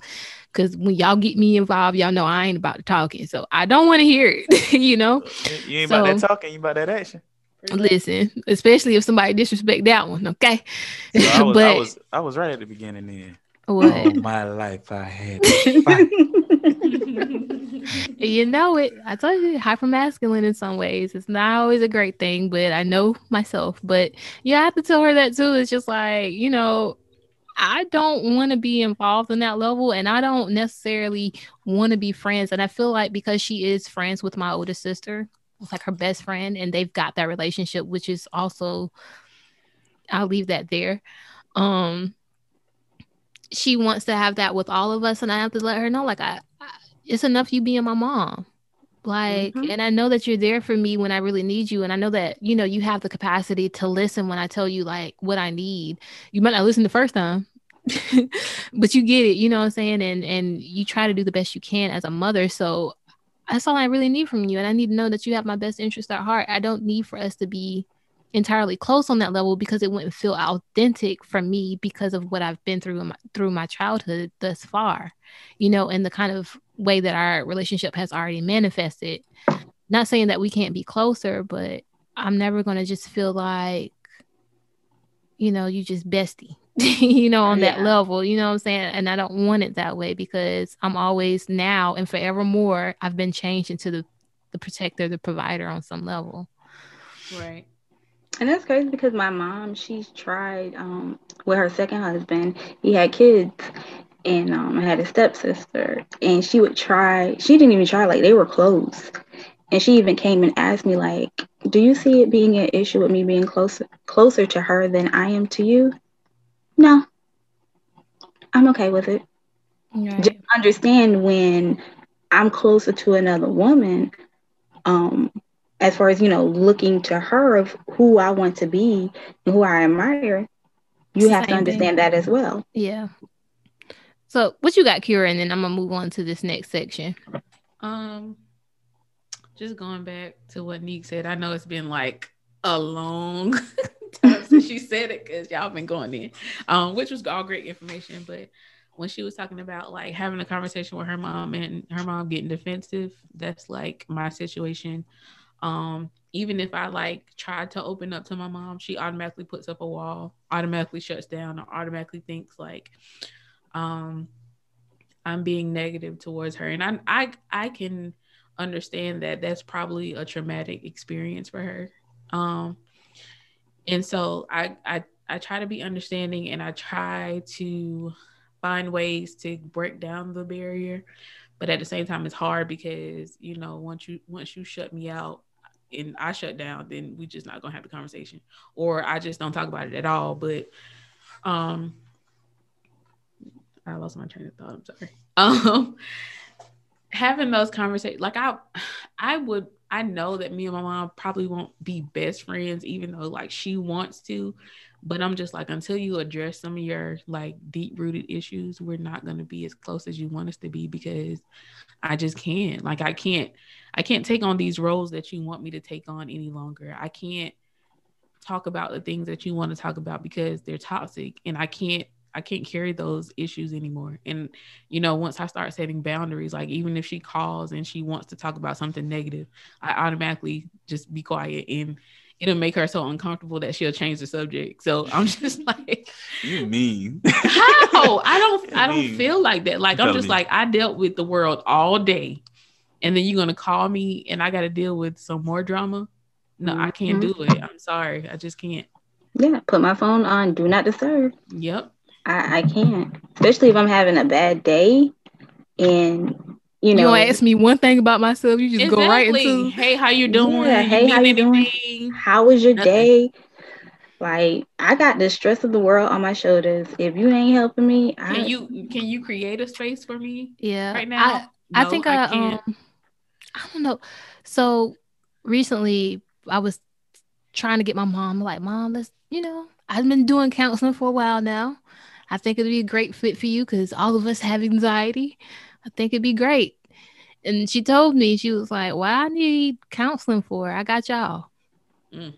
Because when y'all get me involved, y'all know I ain't about the talking. So I don't want to hear it, you know? You ain't about that talking. You about that action. Listen, especially if somebody disrespect that one, okay? So I was right at the beginning then. What? All my life I had to fight. You know it. I told you, hypermasculine in some ways. It's not always a great thing, but I know myself. But yeah, I have to tell her that too. It's just like, you know, I don't want to be involved in that level, and I don't necessarily want to be friends. And I feel like because she is friends with my older sister, it's like her best friend, and they've got that relationship, which is also, I'll leave that there. She wants to have that with all of us, and I have to let her know, like, it's enough you being my mom. Like, mm-hmm. And I know that you're there for me when I really need you. And I know that, you know, you have the capacity to listen when I tell you, like, what I need. You might not listen the first time, but you get it, you know what I'm saying? And you try to do the best you can as a mother. So that's all I really need from you. And I need to know that you have my best interest at heart. I don't need for us to be entirely close on that level, because it wouldn't feel authentic for me because of what I've been through through my childhood thus far, you know, and the kind of way that our relationship has already manifested. Not saying that we can't be closer, but I'm never going to just feel like, you know, you just bestie, you know, on that level, you know what I'm saying? And I don't want it that way, because I'm always now and forevermore, I've been changed into the protector, the provider on some level. Right. And that's crazy, because my mom, she's tried with her second husband. He had kids, and I had a stepsister, and she would try. She didn't even try, like, they were close. And she even came and asked me, like, do you see it being an issue with me being closer to her than I am to you? No, I'm okay with it. Right. Just understand when I'm closer to another woman, as far as, you know, looking to her of who I want to be and who I admire, you have to understand that as well. Yeah. So what you got, Kira? And then I'm gonna move on to this next section. Just going back to what Neek said, I know it's been like a long time since she said it, because y'all been going in, which was all great information. But when she was talking about, like, having a conversation with her mom and her mom getting defensive, that's like my situation. Even if I, like, tried to open up to my mom, she automatically puts up a wall, automatically shuts down, or automatically thinks, like, I'm being negative towards her. And I can understand that that's probably a traumatic experience for her. And so I try to be understanding, and I try to find ways to break down the barrier. But at the same time, it's hard, because, you know, once you shut me out and I shut down, then we just not going to have the conversation, or I just don't talk about it at all. But I lost my train of thought. I'm sorry. Having those conversations, like, I know that me and my mom probably won't be best friends, even though, like, she wants to, but I'm just like, until you address some of your, like, deep rooted issues, we're not going to be as close as you want us to be, because I just can't, like, I can't take on these roles that you want me to take on any longer. I can't talk about the things that you want to talk about, because they're toxic, and I can't carry those issues anymore. And, you know, once I start setting boundaries, like, even if she calls and she wants to talk about something negative, I automatically just be quiet, and it'll make her so uncomfortable that she'll change the subject. So I'm just like, you mean? How? I don't feel like that. Like, I'm just like, I dealt with the world all day, and then you're going to call me and I got to deal with some more drama. No, mm-hmm. I can't do it. I'm sorry. I just can't. Yeah. Put my phone on do not disturb. Yep. I can't, especially if I'm having a bad day. And you don't ask me one thing about myself. You just go right into, hey, how you doing? Yeah, hey, how you doing? How was your day? Like, I got the stress of the world on my shoulders. If you ain't helping me, can you create a space for me? Yeah, right now. I can't. I don't know. So recently, I was trying to get my mom. Like, mom, let's I've been doing counseling for a while now. I think it'd be a great fit for you because all of us have anxiety. I think it'd be great. And she told me, she was like, "Well, I need counseling for. I got y'all." Mm.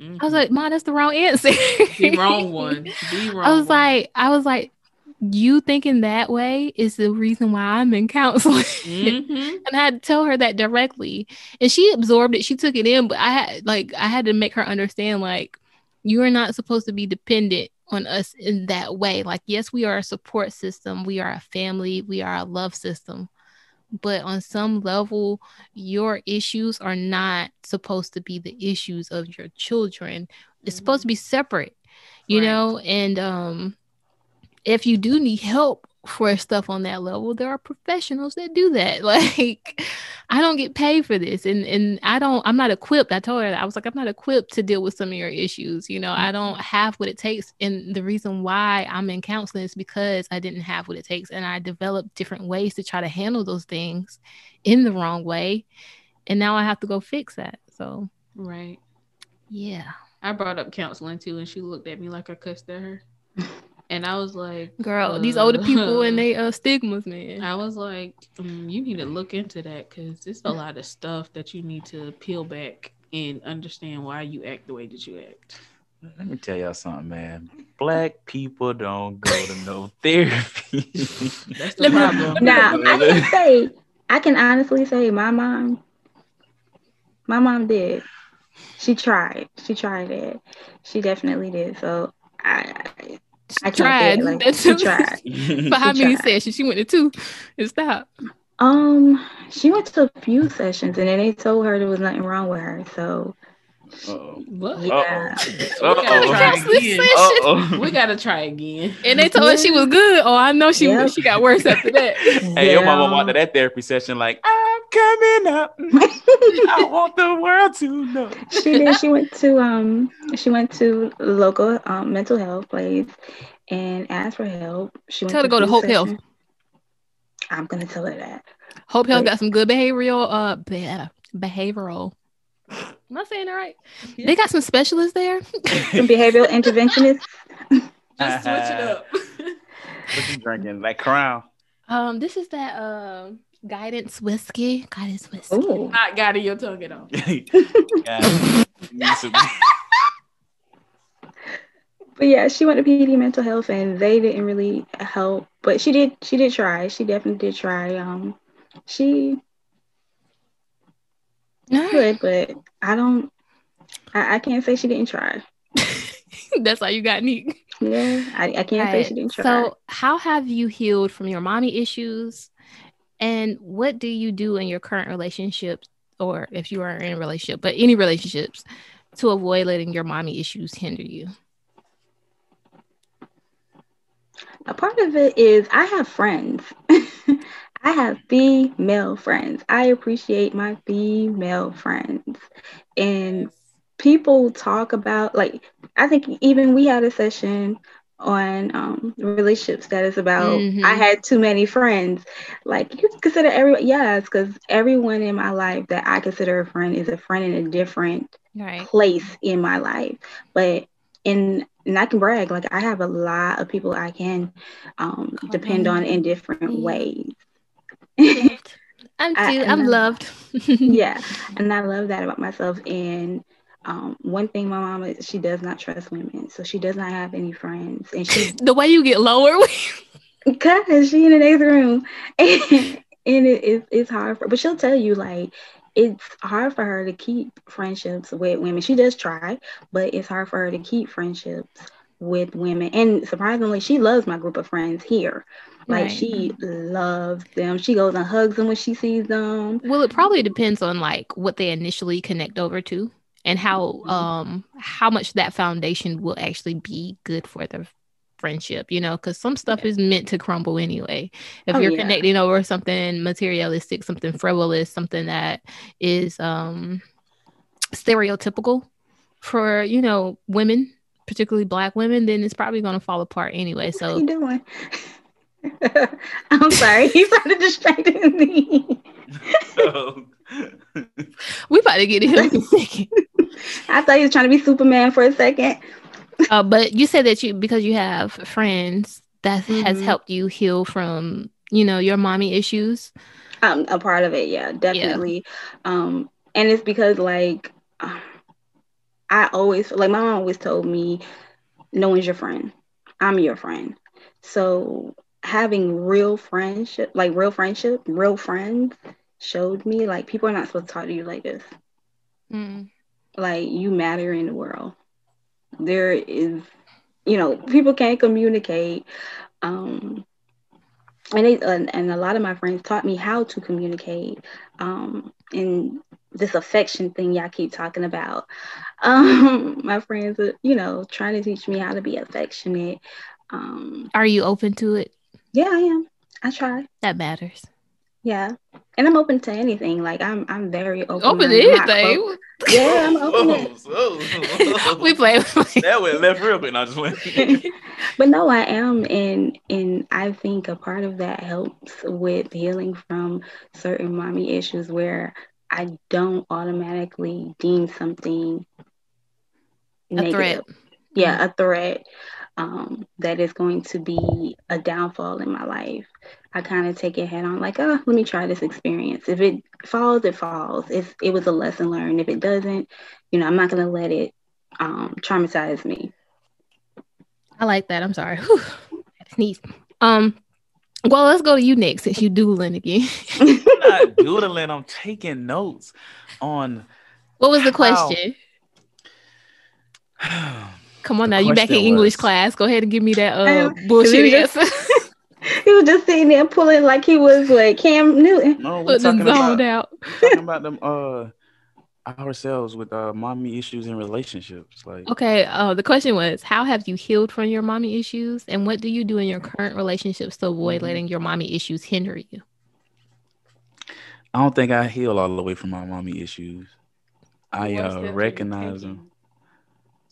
Mm-hmm. I was like, "Ma, that's the wrong answer." The wrong one. I was like, you thinking that way is the reason why I'm in counseling. Mm-hmm. And I had to tell her that directly, and she absorbed it. She took it in, but I had to make her understand, like, you are not supposed to be dependent on us in that way. Like, yes, we are a support system. We are a family. We are a love system. But on some level, your issues are not supposed to be the issues of your children. It's supposed to be separate, you know? And if you do need help for stuff on that level, there are professionals that do that. Like, I don't get paid for this. And I'm not equipped. I told her that. I was like, I'm not equipped to deal with some of your issues. I don't have what it takes. And the reason why I'm in counseling is because I didn't have what it takes. And I developed different ways to try to handle those things in the wrong way. And now I have to go fix that. So, right. Yeah. I brought up counseling too. And she looked at me like I cussed at her. And I was like, girl, these older people and they stigmas, man. I was like, you need to look into that because it's a lot of stuff that you need to peel back and understand why you act the way that you act. Let me tell y'all something, man. Black people don't go to no therapy. That's the problem. Now, I can honestly say my mom did. She tried it. She definitely did. So I tried. Like, she tried. But how many sessions? She went to 2 and stopped. She went to a few sessions and then they told her there was nothing wrong with her. So what? Yeah. We gotta try again. And they told her she was good. Oh, I know she got worse after that. Hey, your mama walked to that therapy session like, I'm coming up. I want the world to know. She did. She went to local mental health place and asked for help. She tell her to go to Hope Health. I'm gonna tell her that. Hope Health got some good behavioral. Am I saying that right? Yeah. They got some specialists there. Some behavioral interventionists. Just switch it up. What you drinking? Like Crown? This is that guidance whiskey. Guidance whiskey. Ooh. Not got in your tongue at all. But yeah, she went to PD Mental Health and they didn't really help. But she did try. She definitely did try. Good, but I can't say she didn't try. That's all you got, Neek. Yeah, I can't say she didn't try. So how have you healed from your mommy issues? And what do you do in your current relationships, or if you are in a relationship, but any relationships, to avoid letting your mommy issues hinder you? A part of it is I have friends. I have female friends. I appreciate my female friends. And people talk about, like, I think even we had a session on relationship status about I had too many friends. Like, you consider everyone, yes, because everyone in my life that I consider a friend is a friend in a different place in my life. But And I can brag, like, I have a lot of people I can depend on in different ways. I'm loved. Yeah, and I love that about myself. And one thing my mom is, she does not trust women, so she does not have any friends. And she the way you get lower, because she in the next room, and it's hard for. But she'll tell you, like, it's hard for her to keep friendships with women. She does try, but it's hard for her to keep friendships with women. And surprisingly, she loves my group of friends here. Like, she loves them. She goes and hugs them when she sees them. Well, it probably depends on, like, what they initially connect over to and how much that foundation will actually be good for their friendship, you know, because some stuff is meant to crumble anyway. If you're connecting over something materialistic, something frivolous, something that is stereotypical for, you know, women, particularly Black women, then it's probably going to fall apart anyway. So what are you doing? I'm sorry, he's kind of distracting me. We about to get him in a second. I thought he was trying to be Superman for a second. But you said that because you have friends that has helped you heal from, you know, your mommy issues. A part of it, yeah, definitely. Yeah. And it's because like I always, like my mom always told me, no one's your friend. I'm your friend. So having real friends showed me like people are not supposed to talk to you like this. Mm. Like you matter in the world. There is, you know, people can't communicate. And a lot of my friends taught me how to communicate. And this affection thing y'all keep talking about. My friends are, you know, trying to teach me how to be affectionate. Are you open to it? Yeah, I am. I try. That matters. Yeah. And I'm open to anything. Like I'm very open. Open to anything. Yeah, I'm open to We play. That went left real quick. I just went. But no, I am. And I think a part of that helps with healing from certain mommy issues where I don't automatically deem something negative. A threat. Yeah, a threat that is going to be a downfall in my life. I kind of take it head on, like, oh, let me try this experience. If it falls, it falls. If it was a lesson learned. If it doesn't, you know, I'm not going to let it traumatize me. I like that. I'm sorry. Whew. I sneeze. Well, let's go to you next since you doodling again. I'm not doodling. I'm taking notes on. What was the question? Come on now. You back in English class. Go ahead and give me that bullshit answer. He was just sitting there pulling like he was like Cam Newton. No, we're talking about them ourselves with mommy issues and relationships. Like, okay, the question was, how have you healed from your mommy issues, and what do you do in your current relationships to avoid letting your mommy issues hinder you? I don't think I heal all the way from my mommy issues. I recognize them.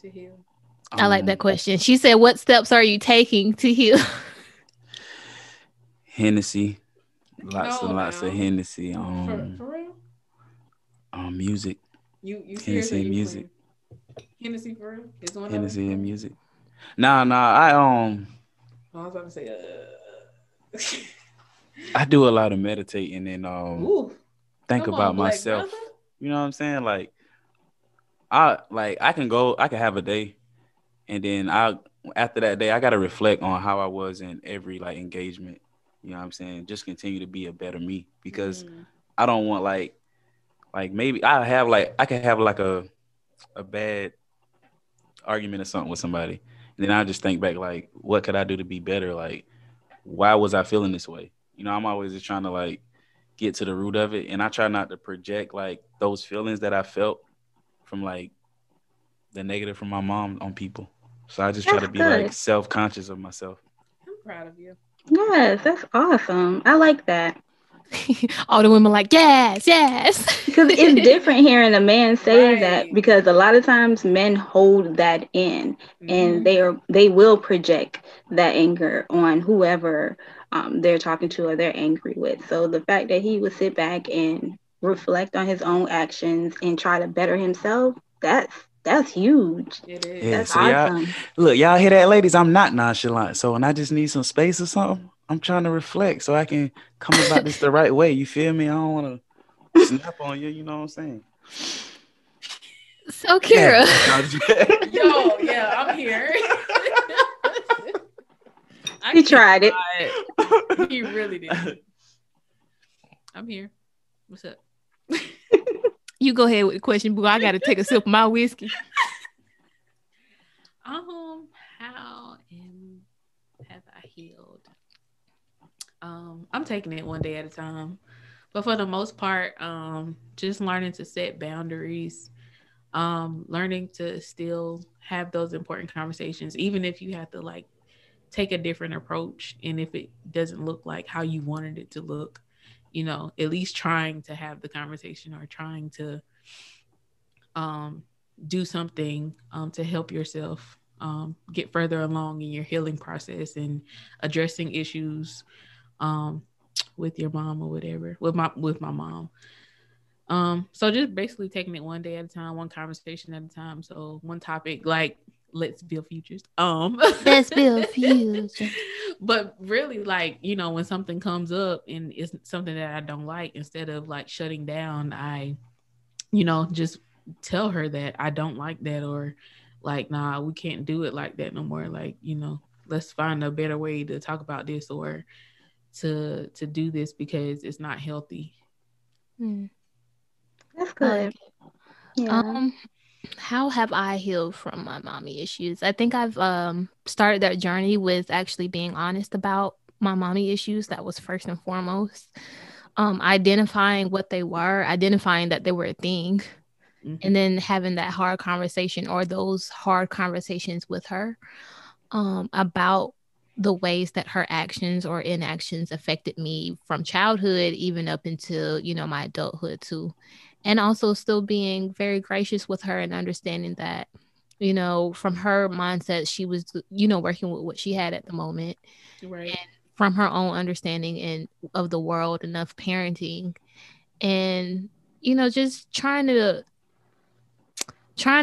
To heal. I like that question. She said, "What steps are you taking to heal?" Hennessy, lots and lots of Hennessy. For real? Music. You Hennessy and music. Hennessy for real? It's one Hennessy and music. Nah. I was about to say. I do a lot of meditating and think about myself. Brother? You know what I'm saying? Like, I can go. I can have a day, and then after that day, I gotta reflect on how I was in every like engagement. You know what I'm saying? Just continue to be a better me, because I don't want like maybe I could have a bad argument or something with somebody. And then I just think back, like, what could I do to be better? Like, why was I feeling this way? You know, I'm always just trying to like get to the root of it. And I try not to project like those feelings that I felt from like the negative from my mom on people. So I just try to be like self-conscious of myself. I'm proud of you. Yes, that's awesome. I like that. All the women like, yes. Because it's different hearing a man say that, because a lot of times men hold that in, and they will project that anger on whoever they're talking to or they're angry with. So the fact that he would sit back and reflect on his own actions and try to better himself, that's huge. It is. Yeah, that's so awesome. Y'all hear that, ladies? I'm not nonchalant. So when I just need some space or something, I'm trying to reflect so I can come about this the right way. You feel me? I don't want to snap on you. You know what I'm saying? So, Kira. Yeah. I'm here. He tried it. He really did. I'm here. What's up? You go ahead with the question, boo. I gotta take a sip of my whiskey. How have I healed? I'm taking it one day at a time, but for the most part, just learning to set boundaries, learning to still have those important conversations, even if you have to like take a different approach. And if it doesn't look like how you wanted it to look, you know, at least trying to have the conversation or trying to do something to help yourself get further along in your healing process and addressing issues with your mom or whatever, with my mom. So just basically taking it one day at a time, one conversation at a time. So one topic, like, let's build futures. Let's build futures. But really, like, you know, when something comes up and it's something that I don't like, instead of like shutting down, I, you know, just tell her that I don't like that, or like, nah, we can't do it like that no more. Like, you know, let's find a better way to talk about this or to do this because it's not healthy. Mm. That's good. Yeah. How have I healed from my mommy issues? I think I've started that journey with actually being honest about my mommy issues. That was first and foremost. Identifying what they were, identifying that they were a thing, mm-hmm. and then having that hard conversation or those hard conversations with her about the ways that her actions or inactions affected me from childhood, even up until, you know, my adulthood too. And also still being very gracious with her and understanding that, you know, from her mindset, she was, you know, working with what she had at the moment. Right. And from her own understanding and of the world and of parenting. And, you know, just trying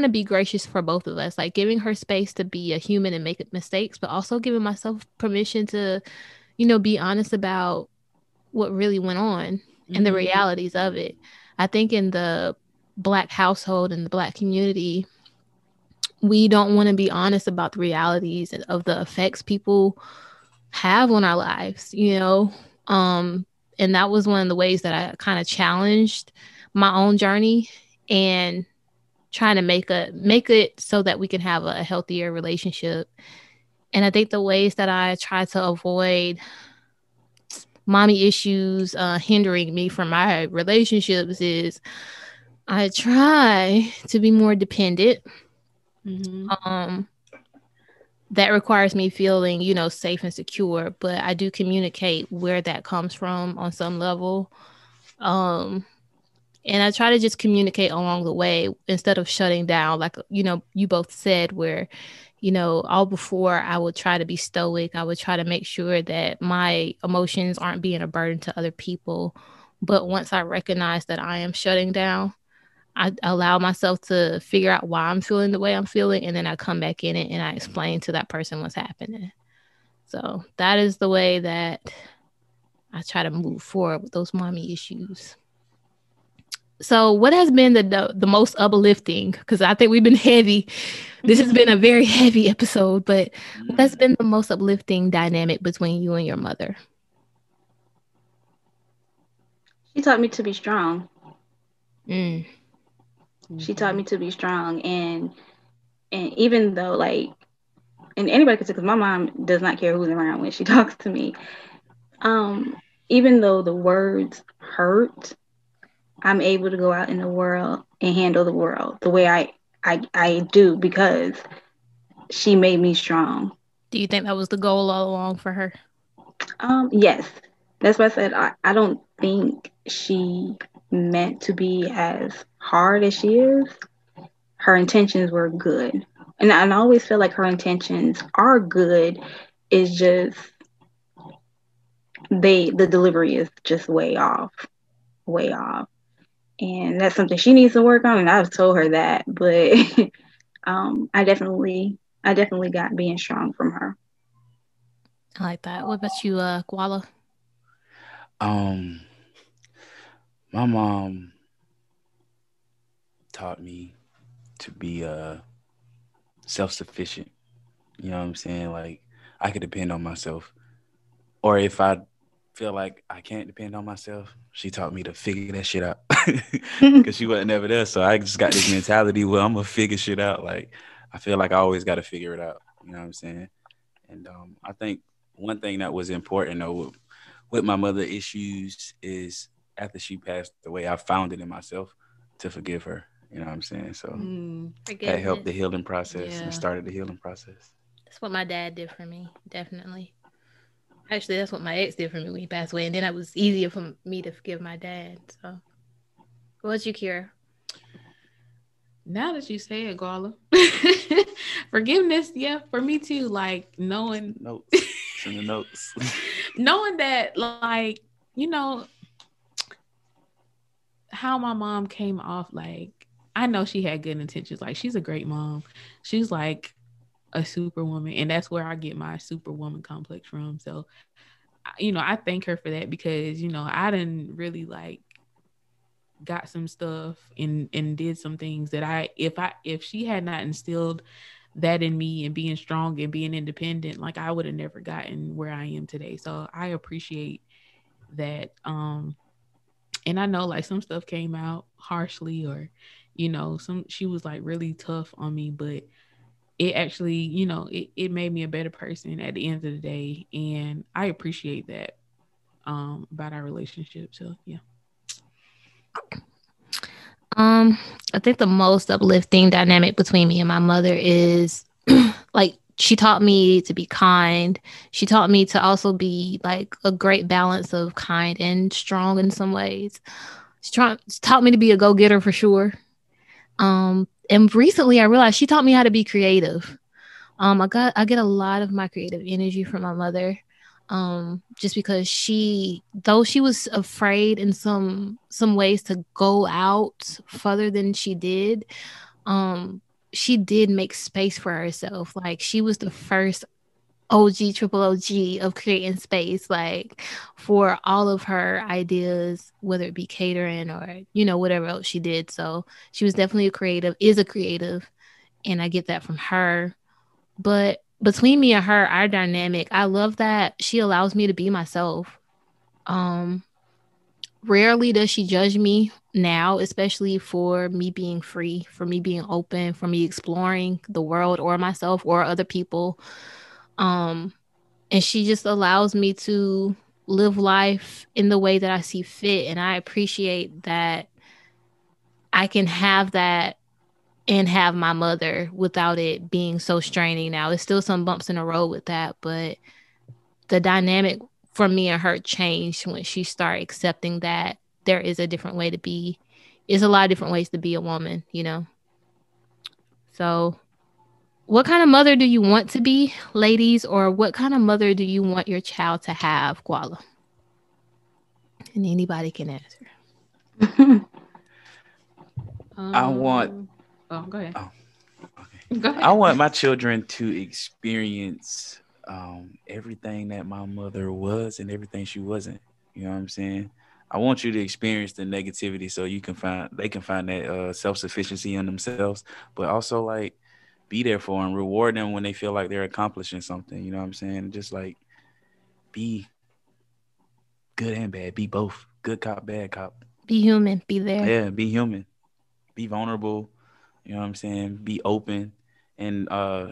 to be gracious for both of us, like giving her space to be a human and make mistakes, but also giving myself permission to, you know, be honest about what really went on mm-hmm. and the realities of it. I think in the Black household and the Black community, we don't want to be honest about the realities of the effects people have on our lives, you know? And that was one of the ways that I kind of challenged my own journey and trying to make it so that we can have a healthier relationship. And I think the ways that I try to avoid mommy issues hindering me from my relationships is I try to be more dependent. Mm-hmm. That requires me feeling, you know, safe and secure, but I do communicate where that comes from on some level. And I try to just communicate along the way instead of shutting down, like, you know, you both said, where, you know, all before I would try to be stoic. I would try to make sure that my emotions aren't being a burden to other people. But once I recognize that I am shutting down, I allow myself to figure out why I'm feeling the way I'm feeling. And then I come back in it and I explain to that person what's happening. So that is the way that I try to move forward with those mommy issues. So what has been the most uplifting? Because I think we've been heavy. This has been a very heavy episode, but what has been the most uplifting dynamic between you and your mother? She taught me to be strong. Mm. Mm-hmm. She taught me to be strong. And even though, like, and anybody could say, because my mom does not care who's around when she talks to me. Even though the words hurt, I'm able to go out in the world and handle the world the way I do because she made me strong. Do you think that was the goal all along for her? Yes. That's why I said I don't think she meant to be as hard as she is. Her intentions were good. And I always feel like her intentions are good. It's just the delivery is just way off. And that's something she needs to work on, and I've told her that. But I definitely got being strong from her. I like that. What about you, Guala? My mom taught me to be self-sufficient. You know what I'm saying? Like, I could depend on myself, or if I feel like I can't depend on myself, she taught me to figure that shit out because she wasn't ever there. So I just got this mentality where I'm gonna figure shit out. Like, I feel like I always got to figure it out. You know what I'm saying? And I think one thing that was important though with my mother issues is after she passed away, I found it in myself to forgive her. You know what I'm saying? So that helped the healing process and started the healing process. That's what my dad did for me, definitely. Actually, that's what my ex did for me when he passed away, and then it was easier for me to forgive my dad. So, what's your cure? Now that you say it, Guala, forgiveness, yeah, for me too. Like knowing notes, it's in the notes, knowing that, like, you know, how my mom came off. Like, I know she had good intentions. Like, she's a great mom. She's like a superwoman, and that's where I get my superwoman complex from. So, you know, I thank her for that because, you know, I didn't really like. Got some stuff and did some things that if she had not instilled that in me and being strong and being independent, like I would have never gotten where I am today. So I appreciate that. And I know like some stuff came out harshly or, you know, she was like really tough on me, but it actually, you know, it made me a better person at the end of the day. And I appreciate that about our relationship. So yeah. I think the most uplifting dynamic between me and my mother is like she taught me to be kind. She taught me to also be like a great balance of kind and strong in some ways. She taught me to be a go-getter for sure. And recently I realized she taught me how to be creative. I get a lot of my creative energy from my mother. Just because though she was afraid in some ways to go out further than she did, she did make space for herself. Like she was the first OG, triple OG of creating space, like for all of her ideas, whether it be catering or, you know, whatever else she did. So she was definitely a creative, and I get that from her. But between me and her, our dynamic, I love that she allows me to be myself. Rarely does she judge me now, especially for me being free, for me being open, for me exploring the world or myself or other people. And she just allows me to live life in the way that I see fit. And I appreciate that I can have that and have my mother without it being so straining now. It's still some bumps in the road with that, but the dynamic for me and her changed when she started accepting that there is a different way to be. There's a lot of different ways to be a woman, you know? So what kind of mother do you want to be, ladies, or what kind of mother do you want your child to have, Guala? And anybody can answer. Oh, go ahead. I want my children to experience everything that my mother was and everything she wasn't. You know what I'm saying? I want you to experience the negativity so they can find that self-sufficiency in themselves, but also like be there for them, reward them when they feel like they're accomplishing something. You know what I'm saying? Just like be good and bad, be both. Good cop, bad cop. Be human, be there. Yeah, be human. Be vulnerable. You know what I'm saying? Be open and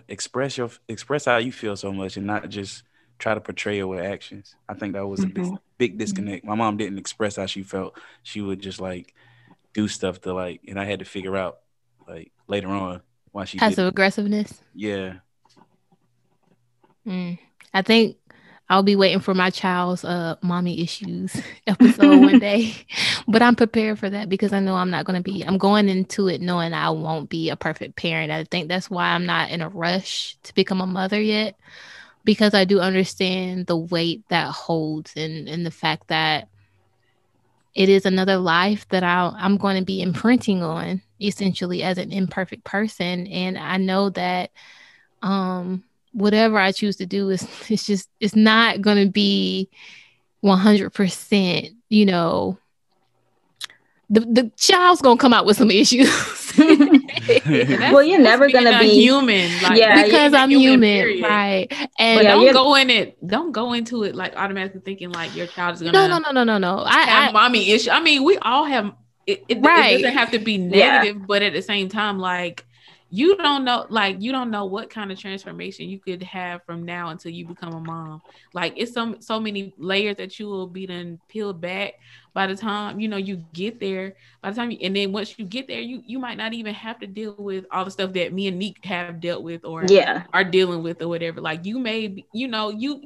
express how you feel so much and not just try to portray it with actions. I think that was a big disconnect. My mom didn't express how she felt. She would just like do stuff to like, and I had to figure out like later on why she passive aggressiveness. Yeah. I think I'll be waiting for my child's mommy issues episode one day, but I'm prepared for that because I know I'm going into it knowing I won't be a perfect parent. I think that's why I'm not in a rush to become a mother yet, because I do understand the weight that holds and the fact that it is another life that I'm going to be imprinting on essentially as an imperfect person. And I know that, whatever I choose to do it's not going to be 100%, you know, the child's going to come out with some issues. Well, you're never going to be human. Like, yeah, because I'm human, right? And don't go into it like automatically thinking like your child is going to No. I have mommy issue. I mean, we all have it, right. It doesn't have to be negative, but at the same time, like, you don't know what kind of transformation you could have from now until you become a mom. Like it's so many layers that you will be done peeled back by the time, you know, you get there, and then once you get there, you might not even have to deal with all the stuff that me and Neek have dealt with or are dealing with or whatever. Like you may, you know, you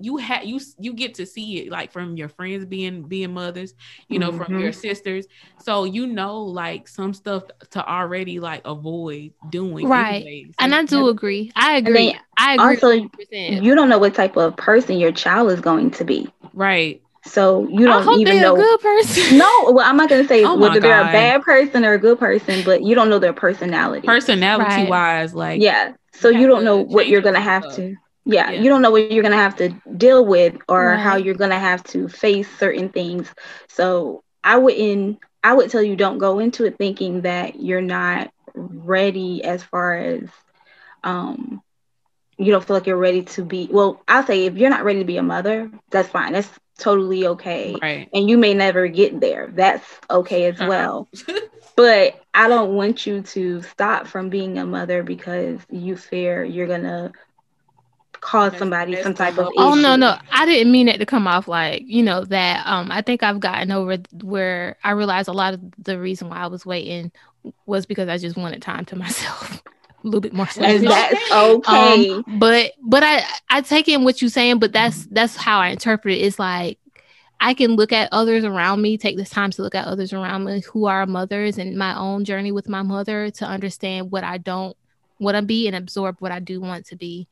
get to see it like from your friends being mothers, you know, from your sisters. So, you know, like some stuff to already like avoid doing. Right. Anyways. And I do agree. I agree. Also, 100%. You don't know what type of person your child is going to be. Right. So you don't even know. A good person. No, well, I'm not gonna say whether they're a bad person or a good person, but you don't know their personality. Personality wise, like so you don't know what you're gonna have to. Yeah, you don't know what you're gonna have to deal with or how you're gonna have to face certain things. So I would tell you don't go into it thinking that you're not ready as far as you don't feel like you're ready to be. Well, I'll say if you're not ready to be a mother, that's fine. That's totally okay. Right. And you may never get there. That's okay as well. But I don't want you to stop from being a mother because you fear you're going to cause somebody some type of issue. Oh, no. I didn't mean it to come off like, you know, that I think I've gotten over where I realized a lot of the reason why I was waiting was because I just wanted time to myself. A little bit more sense. And that's okay. But I take in what you're saying, but that's how I interpret it. It's like I can look at others around me, take this time to look at others around me who are mothers and my own journey with my mother to understand what I don't want to be and absorb what I do want to be.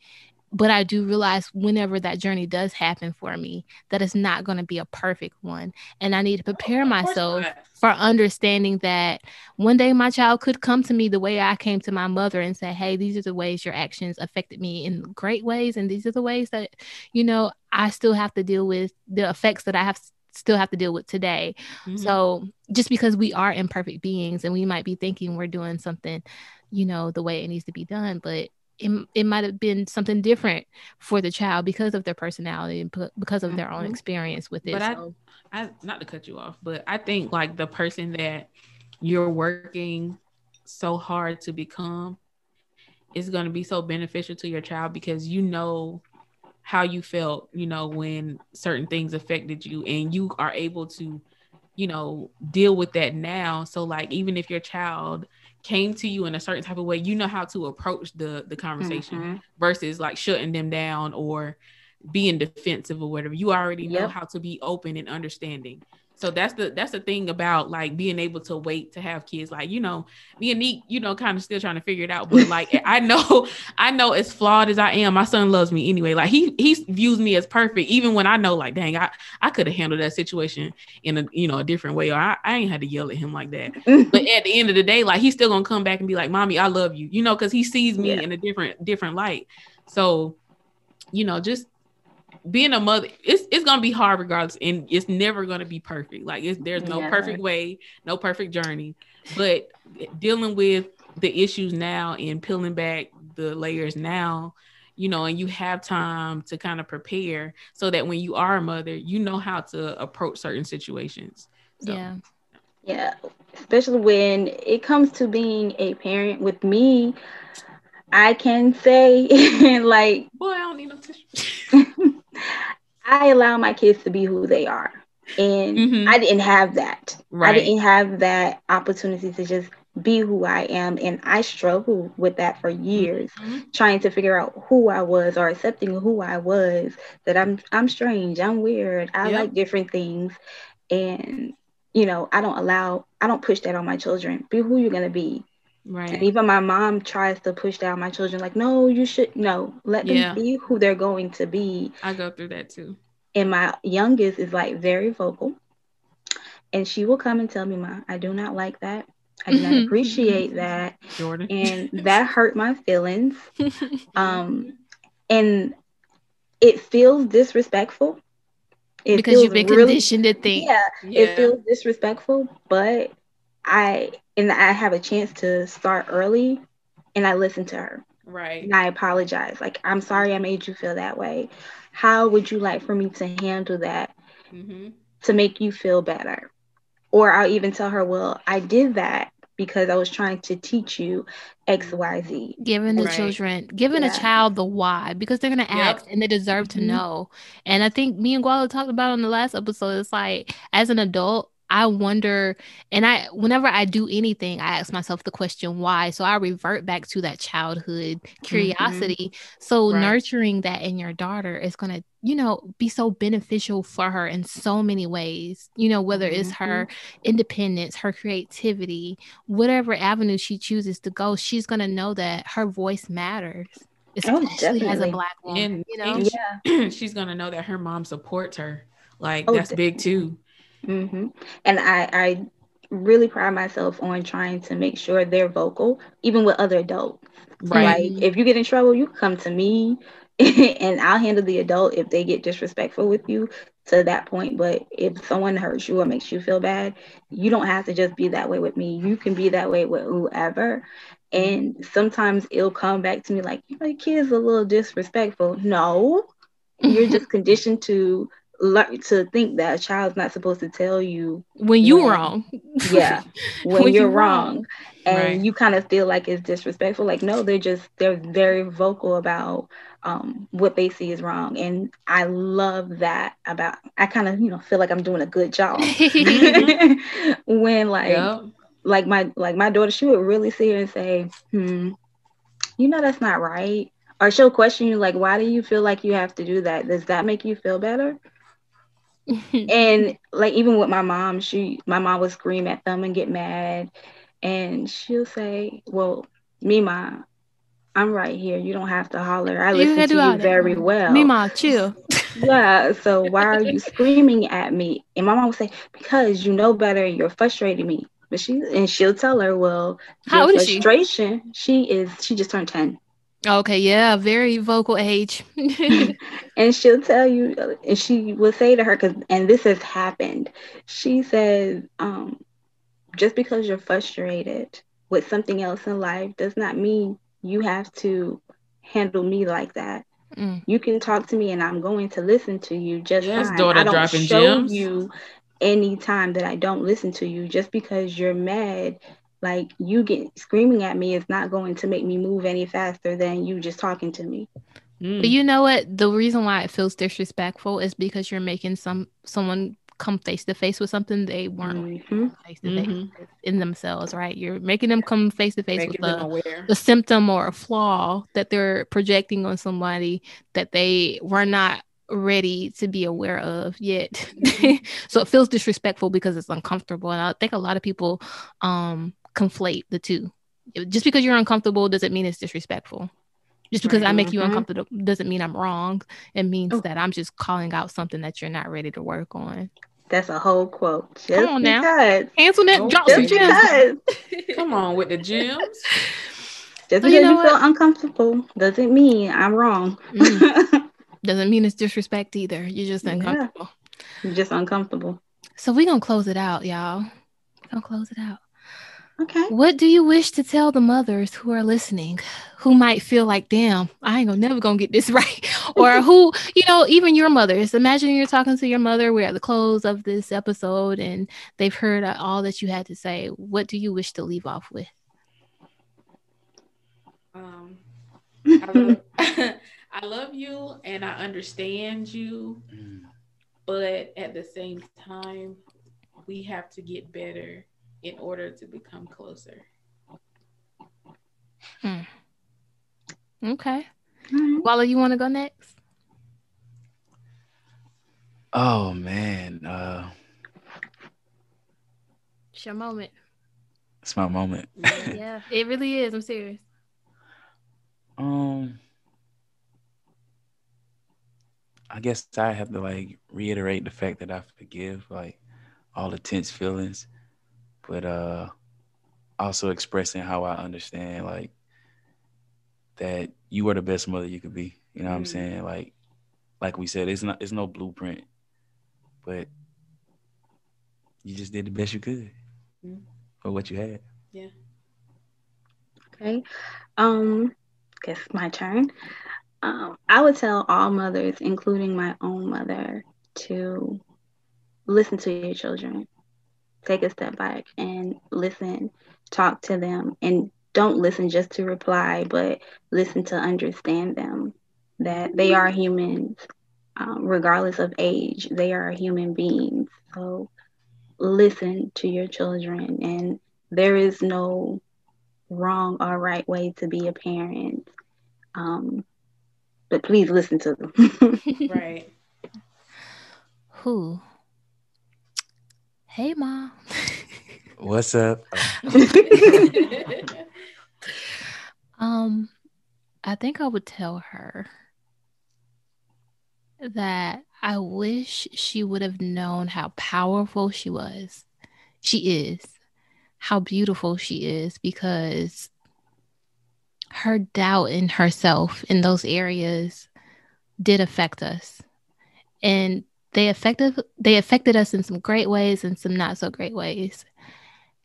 But I do realize whenever that journey does happen for me, that it's not going to be a perfect one. And I need to prepare myself for understanding that one day my child could come to me the way I came to my mother and say, hey, these are the ways your actions affected me in great ways. And these are the ways that, you know, I still have to deal with the effects that I still have to deal with today. Mm-hmm. So just because we are imperfect beings and we might be thinking we're doing something, you know, the way it needs to be done, but it might have been something different for the child because of their personality and because of their own experience with it. But I not to cut you off, but I think like the person that you're working so hard to become is going to be so beneficial to your child because you know how you felt, you know, when certain things affected you and you are able to, you know, deal with that now. So like, even if your child came to you in a certain type of way, you know how to approach the conversation versus like shutting them down or being defensive or whatever. You already know how to be open and understanding. So that's the thing about like being able to wait to have kids. Like, you know, me and Neek, you know, kind of still trying to figure it out, but like, I know as flawed as I am, my son loves me anyway. Like he views me as perfect, even when I know like, dang, I could have handled that situation in a, you know, a different way, or I ain't had to yell at him like that. But at the end of the day, like he's still going to come back and be like, mommy, I love you, you know, cause he sees me in a different light. So, you know, just being a mother, it's gonna be hard regardless, and it's never gonna be perfect. Like there's no perfect way, no perfect journey. But dealing with the issues now and peeling back the layers now, you know, and you have time to kind of prepare so that when you are a mother, you know how to approach certain situations. So. Yeah, especially when it comes to being a parent. With me, I can say like, boy, I don't need no tissue. I allow my kids to be who they are. And I didn't have that. Right. I didn't have that opportunity to just be who I am. And I struggled with that for years, trying to figure out who I was or accepting who I was, that I'm strange, I'm weird, I like different things. And, you know, I don't push that on my children. Be who you're going to be. Right. And even my mom tries to push down my children like, no, you should, no, let them be who they're going to be. I go through that too. And my youngest is like very vocal. And she will come and tell me, Ma, I do not like that. I do not appreciate that. Jordan. And that hurt my feelings. And it feels disrespectful. It because you've been conditioned to think. Yeah, it feels disrespectful, but I have a chance to start early, and I listen to her. Right. And I apologize. Like, I'm sorry I made you feel that way. How would you like for me to handle that to make you feel better? Or I'll even tell her, well, I did that because I was trying to teach you X, Y, Z. Giving the children, giving a child the why, because they're going to ask and they deserve to know. And I think me and Guala talked about on the last episode, it's like, as an adult, I wonder, and whenever I do anything, I ask myself the question, why? So I revert back to that childhood curiosity. Mm-hmm. So nurturing that in your daughter is going to, be so beneficial for her in so many ways, whether it's mm-hmm. her independence, her creativity, whatever avenue she chooses to go, she's going to know that her voice matters. Especially as a Black woman. And she's going to know that her mom supports her. That's definitely big too. Mm-hmm. And I really pride myself on trying to make sure they're vocal, even with other adults. Right. If you get in trouble, you come to me and I'll handle the adult if they get disrespectful with you to that point. But if someone hurts you or makes you feel bad, you don't have to just be that way with me. You can be that way with whoever. And sometimes it'll come back to me like, your kid's a little disrespectful. No, you're just conditioned to learn to think that a child's not supposed to tell you when you're wrong. Yeah, when you're wrong. And you kind of feel like it's disrespectful. Like, no, they're very vocal about what they see is wrong. And I love that about, I kind of, feel like I'm doing a good job when my daughter, she would really sit here and say, that's not right. Or she'll question you, like, why do you feel like you have to do that? Does that make you feel better? And even with my mom, my mom would scream at them and get mad. And she'll say, well, Mima, I'm right here. You don't have to holler. I listen to you very well. Mima, chill. Yeah, so why are you screaming at me? And my mom would say, because you know better, you're frustrating me. But she'll tell her, well, how old is she? Frustration. She just turned 10. Okay, yeah, very vocal age. And she'll tell you, and she will say to her, and this has happened. She says, just because you're frustrated with something else in life does not mean you have to handle me like that. Mm. You can talk to me, and I'm going to listen to you. Just fine. Daughter I don't dropping show gems. You. Any time that I don't listen to you, just because you're mad, you get screaming at me is not going to make me move any faster than you just talking to me. Mm. But you know what? The reason why it feels disrespectful is because you're making someone come face to face with something they weren't face to face in themselves, right? You're making them come face to face with a symptom or a flaw that they're projecting on somebody that they were not ready to be aware of yet. So it feels disrespectful because it's uncomfortable, and I think a lot of people conflate the two. Just because you're uncomfortable doesn't mean it's disrespectful. Just because I make you uncomfortable doesn't mean I'm wrong. It means that I'm just calling out something that you're not ready to work on. That's a whole quote. Just come on now, Antoinette, drop some gems. Come on with the gems. Just because you feel uncomfortable doesn't mean I'm wrong. Doesn't mean it's disrespect either. You're just uncomfortable. You're just uncomfortable. So we're going to close it out, y'all. We're going to close it out. Okay. What do you wish to tell the mothers who are listening, who might feel like, damn, I ain't never going to get this right? Or who, even your mothers. Imagine you're talking to your mother. We're at the close of this episode and they've heard all that you had to say. What do you wish to leave off with? I love you and I understand you, but at the same time, we have to get better in order to become closer. Hmm. Okay. Mm-hmm. Guala, you want to go next? Oh, man. It's your moment. It's my moment. Yeah, it really is. I'm serious. I guess I have to reiterate the fact that I forgive all the tense feelings, but also expressing how I understand that you are the best mother you could be. You know what I'm saying? Like we said, it's no blueprint, but you just did the best you could for what you had. Yeah. Okay. Guess my turn. I would tell all mothers, including my own mother, to listen to your children. Take a step back and listen, talk to them, and don't listen just to reply, but listen to understand them, that they are humans, regardless of age. They are human beings. So listen to your children, and there is no wrong or right way to be a parent. But please listen to them. Right. Who? Hey, Mom. What's up? I think I would tell her that I wish she would have known how powerful she was. She is. How beautiful she is, because her doubt in herself in those areas did affect us. And they affected us in some great ways and some not so great ways.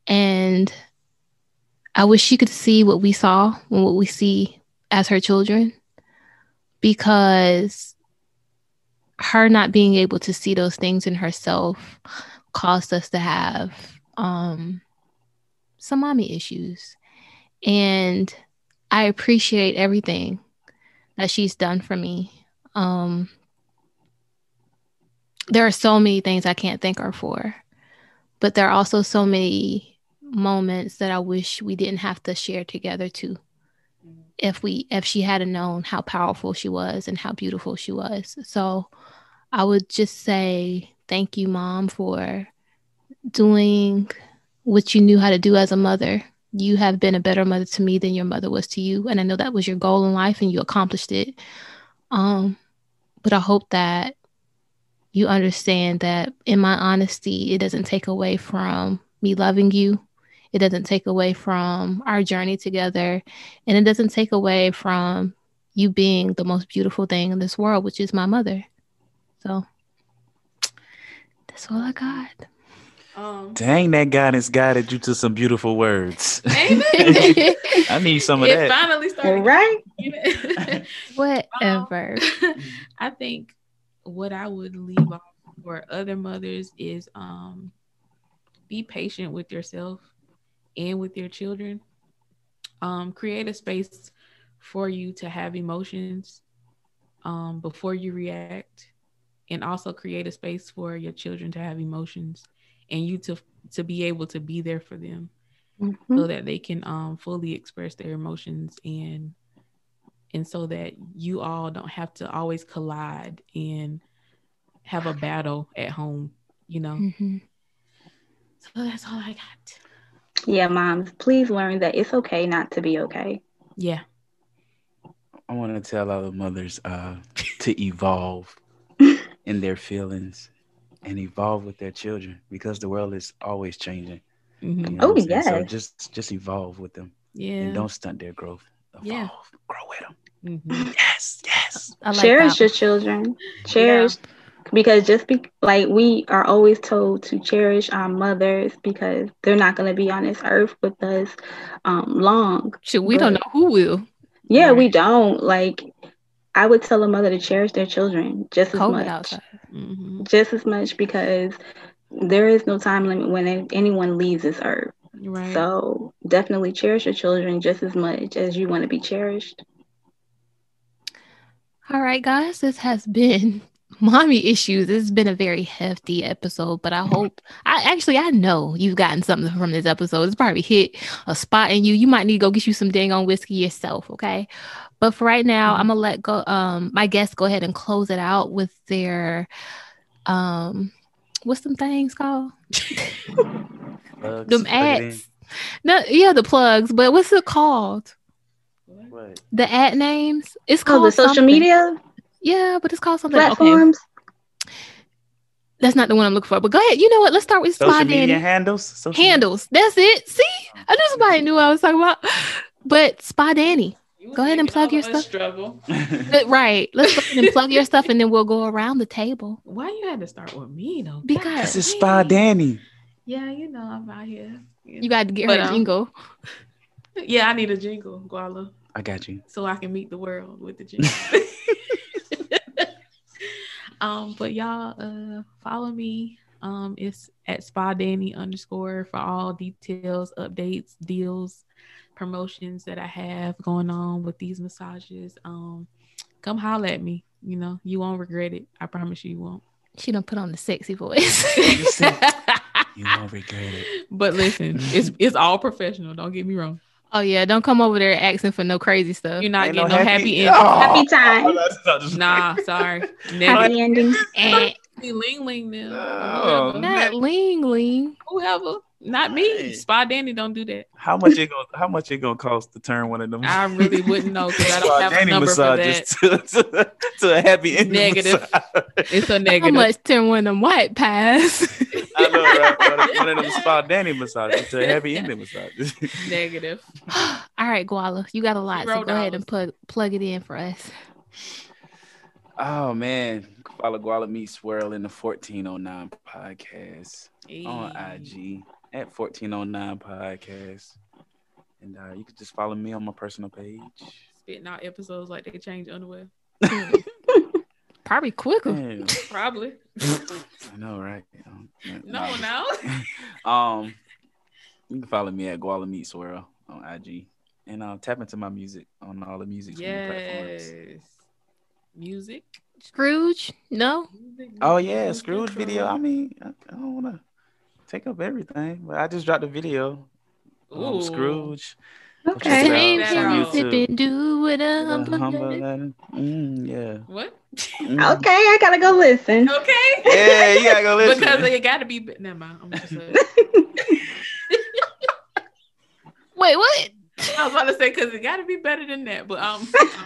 And I wish she could see what we saw and what we see as her children, because her not being able to see those things in herself caused us to have some mommy issues. And I appreciate everything that she's done for me. There are so many things I can't thank her for, but there are also so many moments that I wish we didn't have to share together too. If she had known how powerful she was and how beautiful she was. So I would just say thank you, Mom, for doing what you knew how to do as a mother. You have been a better mother to me than your mother was to you. And I know that was your goal in life and you accomplished it. But I hope that you understand that in my honesty, it doesn't take away from me loving you. It doesn't take away from our journey together. And it doesn't take away from you being the most beautiful thing in this world, which is my mother. So that's all I got. Dang, that guidance guided you to some beautiful words. Amen. I need some of that. It finally started. Right? Whatever. I think what I would leave off for other mothers is be patient with yourself and with your children. Create a space for you to have emotions before you react, and also create a space for your children to have emotions and you to be able to be there for them, mm-hmm. so that they can fully express their emotions, and so that you all don't have to always collide and have a battle at home, you know? Mm-hmm. So that's all I got. Yeah, moms, please learn that it's okay not to be okay. Yeah. I want to tell other mothers to evolve in their feelings and evolve with their children, because the world is always changing. Mm-hmm. You know oh, yeah. So just evolve with them. Yeah. And don't stunt their growth. Evolve. Yeah. Grow with them. Mm-hmm. Yes. Like cherish your children. Cherish. Yeah. Because we are always told to cherish our mothers because they're not going to be on this earth with us long. Shit, we don't know who will. Yeah, right. We don't. Like, I would tell a mother to cherish their children just as much. Mm-hmm. Just as much, because there is no time limit when anyone leaves this earth. Right. So definitely cherish your children just as much as you want to be cherished. All right, guys, this has been Mommy Issues. This has been a very hefty episode, but I hope I know you've gotten something from this episode. It's probably hit a spot in you. You might need to go get you some dang on whiskey yourself, okay? But for right now, I'm gonna let go my guests go ahead and close it out with their what's them things called? Plugs, them ads. No, yeah, the plugs, but what's it called? What? The ad names? It's called the social media. Yeah, but it's called something. Platforms. Okay. That's not the one I'm looking for. But go ahead. You know what? Let's start with Spa Danny. Social media handles. That's it. See, I knew somebody knew what I was talking about. But Spa Danny, go ahead and plug your stuff. Struggle. Right. Let's go ahead and plug your stuff, and then we'll go around the table. Why you had to start with me though? Because this is Spa Danny. Yeah, you know I'm out here. You got to get her a jingle. Yeah, I need a jingle, Guala. I got you. So I can meet the world with the jingle. But y'all follow me. It's at Spa Danny _ for all details, updates, deals, promotions that I have going on with these massages. Come holler at me. You know, you won't regret it. I promise you won't. She done put on the sexy voice. You won't regret it. But listen, it's all professional. Don't get me wrong. Oh yeah, don't come over there asking for no crazy stuff. You're not getting no happy ending. Happy time. Nah, sorry. Happy ending. Ling them. No, not ling. Whoever. Not me. Spa Danny don't do that. How much it gonna cost to turn one of them? I really wouldn't know because I don't have a number for that. To a happy ending. Negative. It's a negative. How much turn one of them white pies? I know, right? One of them Spa Danny massages to a happy ending massage. Negative. All right, Guala, you got a lot, so go ahead and plug it in for us. Oh man, follow Guala Meat Swirl in the 1409 podcast on IG at 1409 podcast, and you can just follow me on my personal page. Spitting out episodes like they change underwear. Probably quicker. Damn. Probably. I know, right? No. You can follow me at Guala Meat Swirl on IG, and tap into my music on all the music platforms. Music. Scrooge? No. Oh yeah, Scrooge video. I mean, I don't want to take up everything, but I just dropped a video. Ooh, Scrooge. Okay. Yeah. What? Mm. Okay, I gotta go listen. Okay. Yeah, you gotta go listen. Because it gotta be. Never mind. I'm just Wait, what? I was about to say because it gotta be better than that, but I'm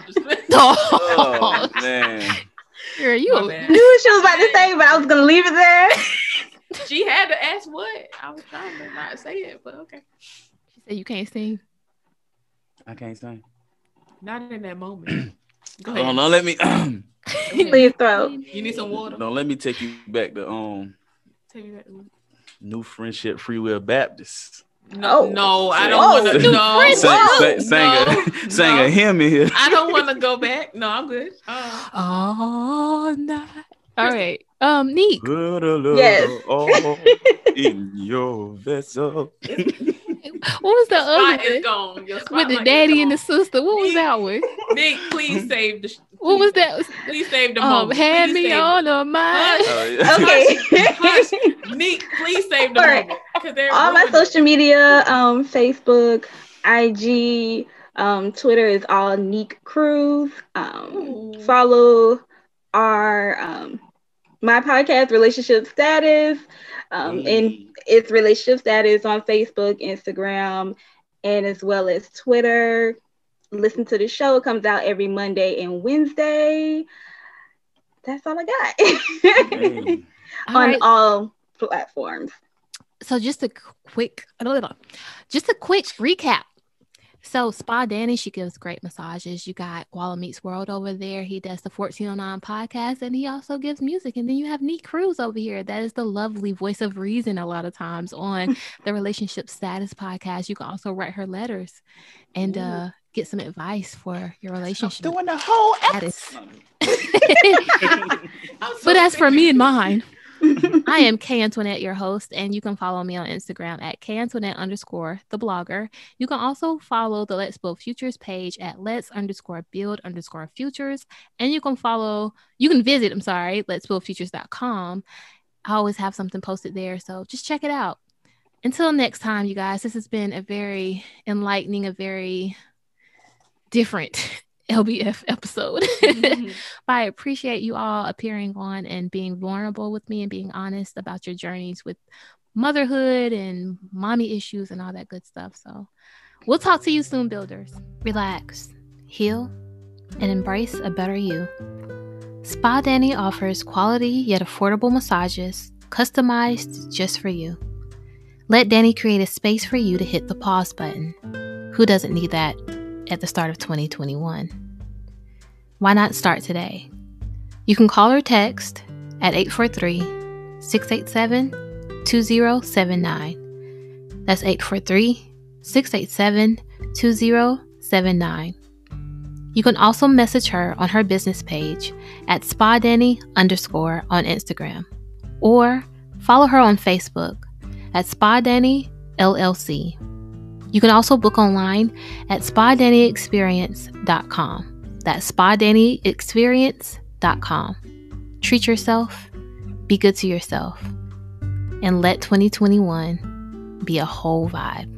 just oh man. Girl, I knew she was about to say, but I was gonna leave it there. She had to ask what I was trying to not say it, but okay. She said you can't sing. I can't sing. Not in that moment. Go ahead. Oh, don't let me. Please throw. You need some water. Don't let me take you back to New Friendship Free Will Baptist. No, I don't want to. Sang a hymn in here. I don't want to go back. No, I'm good. Oh no. All right. Neek. Yes. In your vessel. What was the other? With the daddy and the sister. What was that one? Nick, please save the. What was that? Please save the moment. Had please me on the mind. Okay. Nick, please save the moment. All my social media, Facebook, IG, Twitter is all Neek Cruz. Follow our my podcast, Relationship Status. And it's Relationship Status on Facebook, Instagram, and as well as Twitter. Listen to the show. It comes out every Monday and Wednesday. That's all I got. All platforms. So just a quick recap. So Spa Danny, she gives great massages. You got Guala Meets World over there. He does the 1409 podcast, and he also gives music. And then you have Neek Cruz over here. That is the lovely voice of reason a lot of times on the Relationship Status podcast. You can also write her letters and get some advice for your relationship. I'm doing the whole episode. But as for me and mine, I am Kay Antoinette, your host, and you can follow me on Instagram at KayAntoinette_theblogger. You can also follow the Let's Build Futures page at Let's_build_futures. And you can visit, letsbuildfutures.com. I always have something posted there, so just check it out. Until next time, you guys, this has been a very enlightening, a very different LBF episode. I appreciate you all appearing on and being vulnerable with me and being honest about your journeys with motherhood and mommy issues and all that good stuff. So we'll talk to you soon, builders. Relax, heal, and embrace a better you. Spa Danny offers quality yet affordable massages customized just for you. Let Danny create a space for you to hit the pause button. Who doesn't need that at the start of 2021? Why not start today? You can call or text at 843-687-2079. That's 843-687-2079. You can also message her on her business page at SpaDanny_ on Instagram, or follow her on Facebook at SpaDanny LLC. You can also book online at Spa Danny experience.com. That's Spa Danny experience.com. Treat yourself. Be good to yourself. and let 2021 be a whole vibe.